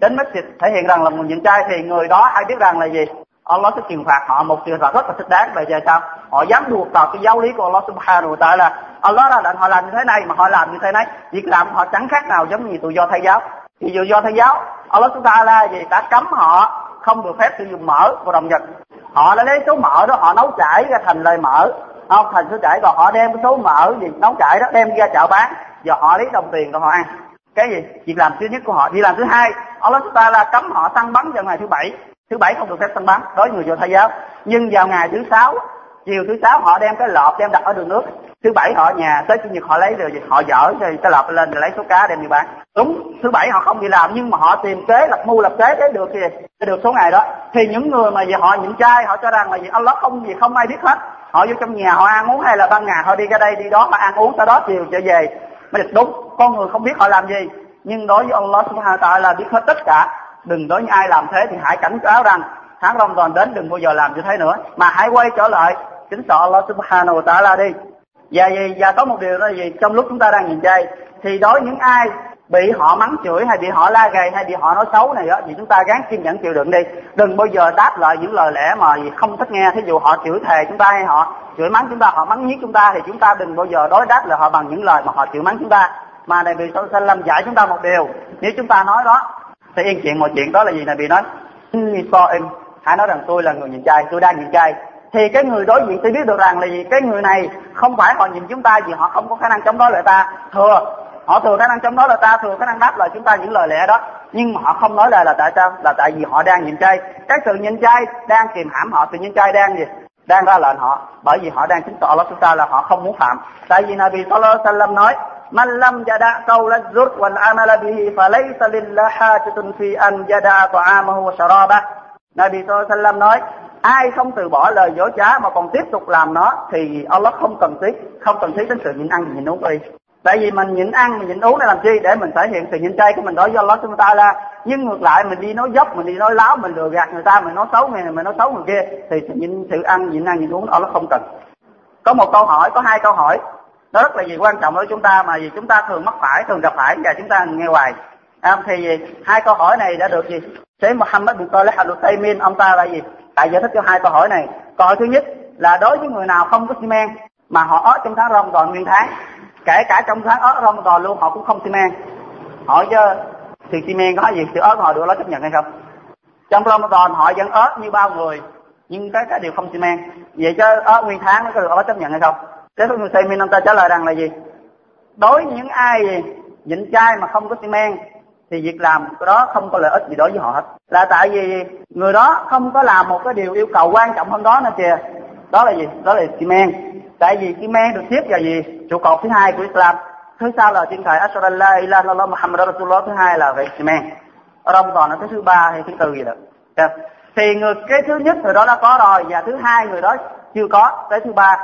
đến masjid thể hiện rằng là mình nhịn chay, thì người đó ai biết rằng là gì Allah sẽ trừng phạt họ một trừng phạt rất là thích đáng. Bây giờ sao? Họ dám đùa vào cái giáo lý của Allah Subhanahu wa Ta'ala. Allah ra lệnh họ làm như thế này mà họ làm như thế này, việc làm họ chẳng khác nào giống như tự do thay giáo. Thì tự do thay giáo, Allah Subhanahu wa Ta'ala gì đã cấm họ không được phép sử dụng mỡ và động vật. Họ đã lấy số mỡ đó họ nấu chảy ra thành lời mỡ, không thành số chảy, còn họ đem cái số mỡ gì nấu chảy đó đem ra chợ bán, giờ họ lấy đồng tiền rồi họ ăn. Cái gì? Việc làm thứ nhất của họ. Việc làm thứ hai, Allah Subhanahu wa Ta'ala cấm họ săn bắn vào ngày thứ bảy không được phép săn bắn đối với người Do Thái giáo. Nhưng vào ngày thứ sáu, chiều thứ sáu họ đem cái lọp đem đặt ở đường nước, thứ bảy họ ở nhà, tới chủ nhật họ lấy rồi họ dở rồi cái lọp lên rồi lấy số cá đem đi bán. Đúng, thứ bảy họ không đi làm nhưng mà họ tìm kế lập mưu để được số ngày đó. Thì những người mà vì họ nhịn chay họ cho rằng là vì Allah không gì không ai biết hết, họ vô trong nhà họ ăn uống, hay là ban ngày họ đi ra đây đi đó họ ăn uống, sau đó chiều trở về mới được. Đúng, con người không biết họ làm gì, nhưng đối với Allah Subhanahu wa Ta'ala là biết hết tất cả. Đừng đối với ai làm thế thì hãy cảnh cáo rằng tháng Ramadan đến đừng bao giờ làm như thế nữa, mà hãy quay trở lại kính sợ Allah Subhanahu wa Ta'ala đi. Và có một điều đó là gì? Trong lúc chúng ta đang nhìn chay thì đối với những ai bị họ mắng chửi hay bị họ la gầy hay bị họ nói xấu này đó thì chúng ta gắng kiên nhẫn chịu đựng đi, đừng bao giờ đáp lại những lời lẽ mà không thích nghe. Thí dụ họ chửi thề chúng ta hay họ chửi mắng chúng ta, họ mắng nhiếc chúng ta, thì chúng ta đừng bao giờ đối đáp lại họ bằng những lời mà họ chửi mắng chúng ta. Mà Nabi Sallallahu Alaihi Wasallam dạy chúng ta một điều, nếu chúng ta nói đó thì yên chuyện một chuyện, đó là gì? Này bị nói hãy nói rằng tôi là người nhịn chay, tôi đang nhịn chay, thì cái người đối diện sẽ biết được rằng là gì cái người này không phải họ nhìn chúng ta vì họ không có khả năng chống đối lại ta, họ thừa khả năng chống đối lại ta, thừa khả năng đáp lại chúng ta những lời lẽ đó, nhưng mà họ không nói lời là tại sao? Là tại vì họ đang nhịn chay. Cái sự nhịn chay đang kìm hãm họ, sự nhịn chay đang gì đang ra lệnh họ, bởi vì họ đang chứng tỏ là chúng ta là họ không muốn phạm. Tại vì Nabi Sallallahu Alaihi Wasallam nói Man lam yada' qawla az-zur wal 'amala bihi falaysa lillahi hajatun fi an yada'a ta'amahu wa sharabah. Nabi Sallallahu Alaihi Wasallam nói ai không từ bỏ lời dối trá mà còn tiếp tục làm nó thì Allah không cần thiết đến sự nhịn ăn nhịn uống đi. Tại vì mình nhịn ăn mình nhịn uống để làm chi? Để mình thể hiện sự nhịn chay của mình đối với Allah Subhanahu wa Ta'ala. Nhưng ngược lại mình đi nói dốc, mình đi nói láo, mình lừa gạt người ta, mình nói xấu người này, mình nói xấu người kia, thì sự nhịn ăn nhịn uống Allah không cần. Có hai câu hỏi nó rất là quan trọng đối với chúng ta mà chúng ta thường gặp phải và chúng ta nghe hoài. Thì hai câu hỏi này đã được Sheikh Muhammad bin Salih Al-Uthaymin ông ta là tại giải thích cho hai câu hỏi này. Câu hỏi thứ nhất là đối với người nào không có xi men mà họ ở trong tháng Ramadan nguyên tháng, kể cả trong tháng ở Ramadan luôn họ cũng không xi men, hỏi chứ thì xi men có gì sự ớt họ được nó chấp nhận hay không? Trong Ramadan họ vẫn ớt như bao người nhưng cái điều không xi men, vậy chứ ở nguyên tháng nó có được nó chấp nhận hay không? Thế Ibn Taymiyyah ông ta trả lời rằng là đối với những ai nhịn chay mà không có xi men thì việc làm của đó không có lợi ích gì đối với họ hết. Là tại vì người đó không có làm một cái điều yêu cầu quan trọng hơn đó nữa kìa. Đó là gì? Đó là kim an. Tại vì kim an được xếp vào gì? Trụ cột thứ hai của Islam. Thứ sau là thiên thời Ashhadu an la ilaha illallah Muhammadur Rasulullah, thứ hai là về kim an. Ramadan là cái thứ ba hay thứ tư gì đó. Thì người cái thứ nhất người đó đã có rồi, và thứ hai người đó chưa có, tới thứ ba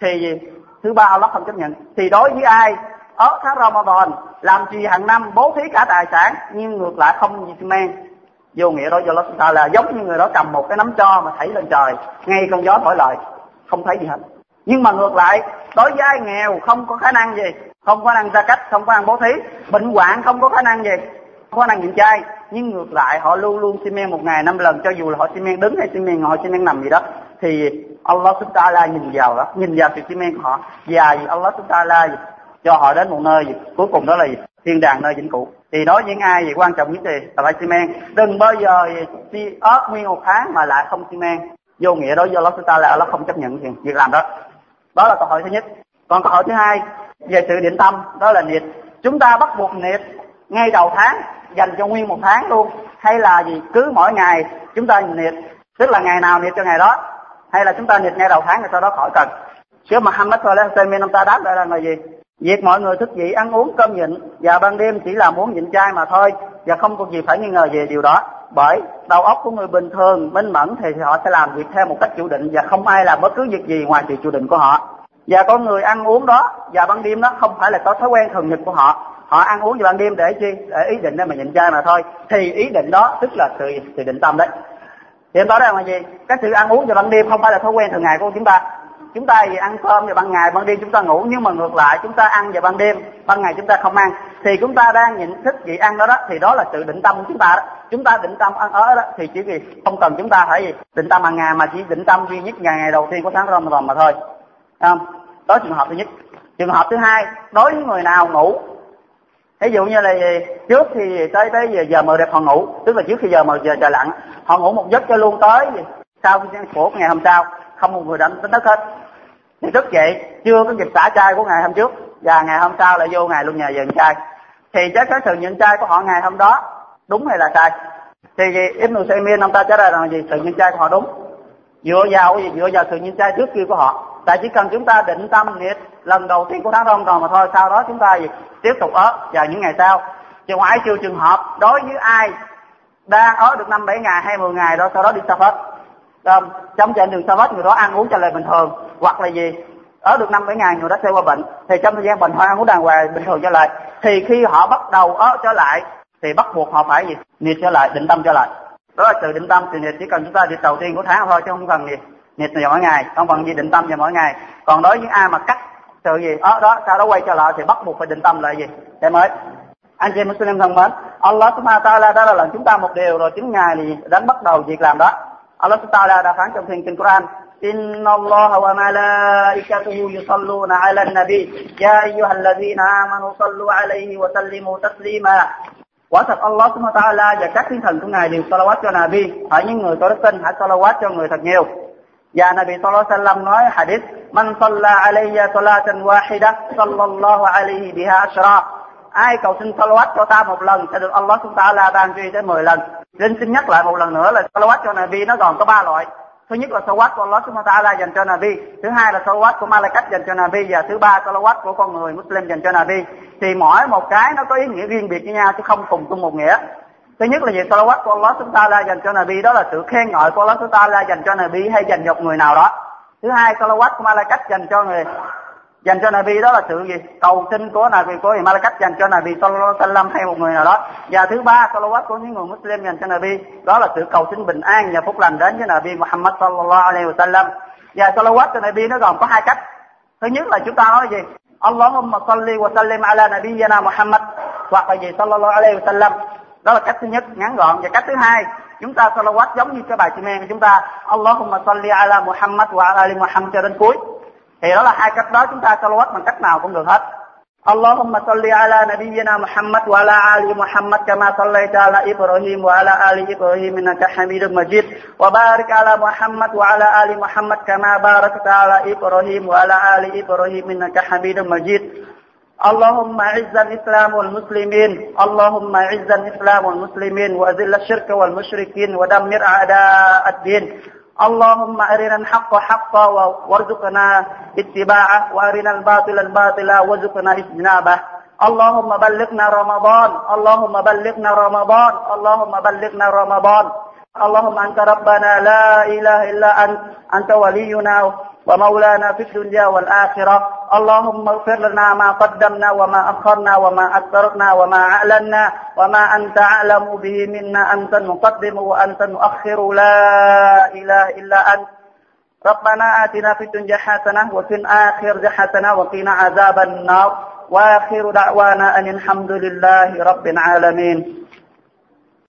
thì gì? Thứ ba Allah không chấp nhận. Thì đối với ai ở tháng Ramadan làm gì hàng năm bố thí cả tài sản nhưng ngược lại không gì men, vô nghĩa đó do Allah ta là giống như người đó cầm một cái nắm cho mà thảy lên trời, ngay con gió thổi lời không thấy gì hết. Nhưng mà ngược lại đối với ai nghèo không có khả năng gì, không có khả năng gia cách, không có khả năng bố thí, bệnh hoạn không có khả năng gì, không có khả năng nhịn chay, nhưng ngược lại họ luôn luôn xi men một ngày 5 lần, cho dù là họ xi men đứng hay xi men ngồi, xi men nằm gì đó, thì Allah Subhanahu wa Ta'ala nhìn vào đó, nhìn vào sự xi men của họ, và Allah Subhanahu wa Ta'ala cho họ đến một nơi cuối cùng, đó là gì? Thiên đàng nơi vĩnh cửu. Thì đối với ai gì quan trọng nhất thì là phải xi men. Đừng bao giờ đi ớt nguyên một tháng mà lại không xi men, vô nghĩa đối với Allah Subhanahu wa Ta'ala, Allah không chấp nhận việc làm đó. Đó là câu hỏi thứ nhất. Còn câu hỏi thứ hai về sự định tâm, đó là niệm. Chúng ta bắt buộc niệm ngay đầu tháng, dành cho nguyên một tháng luôn, hay là gì? Cứ mỗi ngày chúng ta niệm, tức là ngày nào niệm cho ngày đó, hay là chúng ta niệm ngay đầu tháng rồi sau đó khỏi cần. Chứ mà Muhammad sallallahu alaihi wasallam ông ta đáp lại là gì? Việc mọi người thức dậy ăn uống cơm nhịn và ban đêm chỉ là muốn nhịn chay mà thôi, và không có gì phải nghi ngờ về điều đó, bởi đầu óc của người bình thường minh mẫn thì họ sẽ làm việc theo một cách chủ định, và không ai làm bất cứ việc gì ngoài sự chủ định của họ. Và con người ăn uống đó và ban đêm đó không phải là có thói quen thường nhật của họ. Họ ăn uống vào ban đêm để chi? Để ý định đó mà nhịn chay mà thôi. Thì ý định đó tức là sự định tâm đấy. Thì đó là gì? Cái sự ăn uống vào ban đêm không phải là thói quen thường ngày của chúng ta. Chúng ta thì ăn cơm vào ban ngày, ban đêm chúng ta ngủ, nhưng mà ngược lại chúng ta ăn vào ban đêm, ban ngày chúng ta không ăn. Thì chúng ta đang nhịn thức gì ăn đó đó, thì đó là sự định tâm của chúng ta đó. Chúng ta định tâm ăn ở đó thì chỉ vì không cần chúng ta phải gì? Định tâm hàng ngày, mà chỉ định tâm duy nhất ngày đầu tiên của tháng Ramadan mà thôi. Đó trường hợp thứ nhất. Trường hợp thứ hai, đối với người nào ngủ, ví dụ như là trước thì tới giờ mờ đẹp họ ngủ, tức là trước khi giờ mờ giờ trời lặn họ ngủ một giấc cho luôn tới sau của ngày hôm sau, không một người đánh thức hết. Thì thức dậy chưa có kịp xả chay của ngày hôm trước, và ngày hôm sau lại vô ngày luôn nhà nhịn chay, thì chắc cái sự nhịn chay của họ ngày hôm đó đúng hay là sai? Thì Ibn Taymiyyah ông ta trả lời là gì? Sự nhịn chay của họ đúng, dựa vào sự nhịn chay trước kia của họ. Tại chỉ cần chúng ta định tâm niệm lần đầu tiên của tháng Ramadan mà thôi, sau đó chúng ta tiếp tục ớt vào những ngày sau. Chứ ngoại trừ trường hợp đối với ai đang ớt được 5-7 ngày hay 10 ngày đó, sau đó đi sa phết, trong trên đường sa phết người đó ăn uống trả lời bình thường, hoặc là gì ớt được 5-7 ngày người đó sẽ qua bệnh, thì trong thời gian bệnh họ ăn uống đàng hoàng bình thường trở lại, thì khi họ bắt đầu ớt trở lại thì bắt buộc họ phải gì? Niệm trở lại, định tâm trở lại. Đó là sự định tâm, thì niệm chỉ cần chúng ta đi đầu tiên của tháng thôi, chứ không cần gì nhịn vào mỗi ngày, không bằng gì định tâm vào mỗi ngày. Còn đối với ai mà cắt từ gì đó sau đó quay trở lại thì bắt buộc phải định tâm lại gì để mới. Anh chị Muslim thân mến, Allah Subhanahu wa Ta'ala đã là lần chúng ta một điều rồi, 9 ngày thì đánh bắt đầu việc làm đó. Allah Subhanahu wa Ta'ala đã phán trong thiên kinh Quran: Inna Allaha wa malaikatahu yusalluna 'alan nabi ya ayyuhalladhina amanu sallu 'alayhi wa sallimu taslima. Quả thật Allah Subhanahu wa Ta'ala và các thiên thần của Ngài đều salawat cho Nabi, hỡi những người có đức tin hãy salawat cho người thật nhiều. Và Nabi sallallahu alaihi wasallam nói hadith: Man salla alayya salatan wahida sallallahu alayhi biha ashra. Ai cầu xin salawat cho ta một lần sẽ được Allah Subhanahu wa Ta'ala ban cho tới 10 lần. Nên xin nhắc lại một lần nữa là salawat cho Nabi nó gồm có 3 loại. Thứ nhất là salawat của Allah Subhanahu wa Ta'ala dành cho Nabi, thứ hai là salawat của malaikat dành cho Nabi, và thứ ba salawat của con người Muslim dành cho Nabi. Thì mỗi một cái nó có ý nghĩa riêng biệt với nhau chứ không cùng một nghĩa. Thứ nhất là về salawat của Allah Subhanahu wa Ta'ala dành cho Nabi, đó là sự khen ngợi của Allah Subhanahu wa Ta'ala dành cho Nabi hay dành cho người nào đó. Thứ hai, salawat của malaikat dành cho Nabi, đó là sự gì? Cầu xin của Nabi, của malaikat dành cho Nabi sallallahu alaihi wasallam hay một người nào đó. Và thứ ba, salawat của những người Muslim dành cho Nabi, đó là sự cầu xin bình an và phúc lành đến với Nabi Muhammad sallallahu alaihi wasallam. Và salawat cho Nabi nó gồm có 2 cách. Thứ nhất là chúng ta nói gì? Allahumma salli wa sallim ala nabiyyina Muhammad, hoặc là gì? Sallallahu alaihi wasallam. Đó là cách thứ nhất ngắn gọn. Và cách thứ hai chúng ta salawat giống như cái bài Simen của chúng ta: Allahumma salli ala Muhammad wa ala ali Muhammad, cho đến cuối. Thì đó là 2 cách đó, chúng ta salawat bằng cách nào cũng được hết. Allahumma salli ala nabiyyina Muhammad wa ala ali Muhammad kama sallaita ala Ibrahim wa ala ali Ibrahim innaka Hamidum Majid, wa barik ala Muhammad wa ala ali Muhammad kama barakta ala Ibrahim wa ala ali Ibrahim innaka Hamidum Majid. اللهم اعز الاسلام والمسلمين اللهم اعز الاسلام والمسلمين واذل الشرك والمشركين ودمر اعداء الدين اللهم ارنا الحق حقا وارزقنا اتباعه وارنا الباطل باطلا وارزقنا اجتنابه اللهم بلغنا رمضان اللهم بلغنا رمضان اللهم بلغنا رمضان اللهم انت ربنا لا اله الا انت ولينا ومولانا في الدنيا والاخره اللهم اغفر لنا ما قدمنا وما أخرنا وما أسررنا وما أعلنا وما أنت أعلم به منا أنت المقدم وأنت المؤخر لا إله إلا أنت ربنا آتنا في الدنيا حسنة وفي الآخرة حسنة وقنا عذاب النار وآخر دعوانا أن الحمد لله رب العالمين.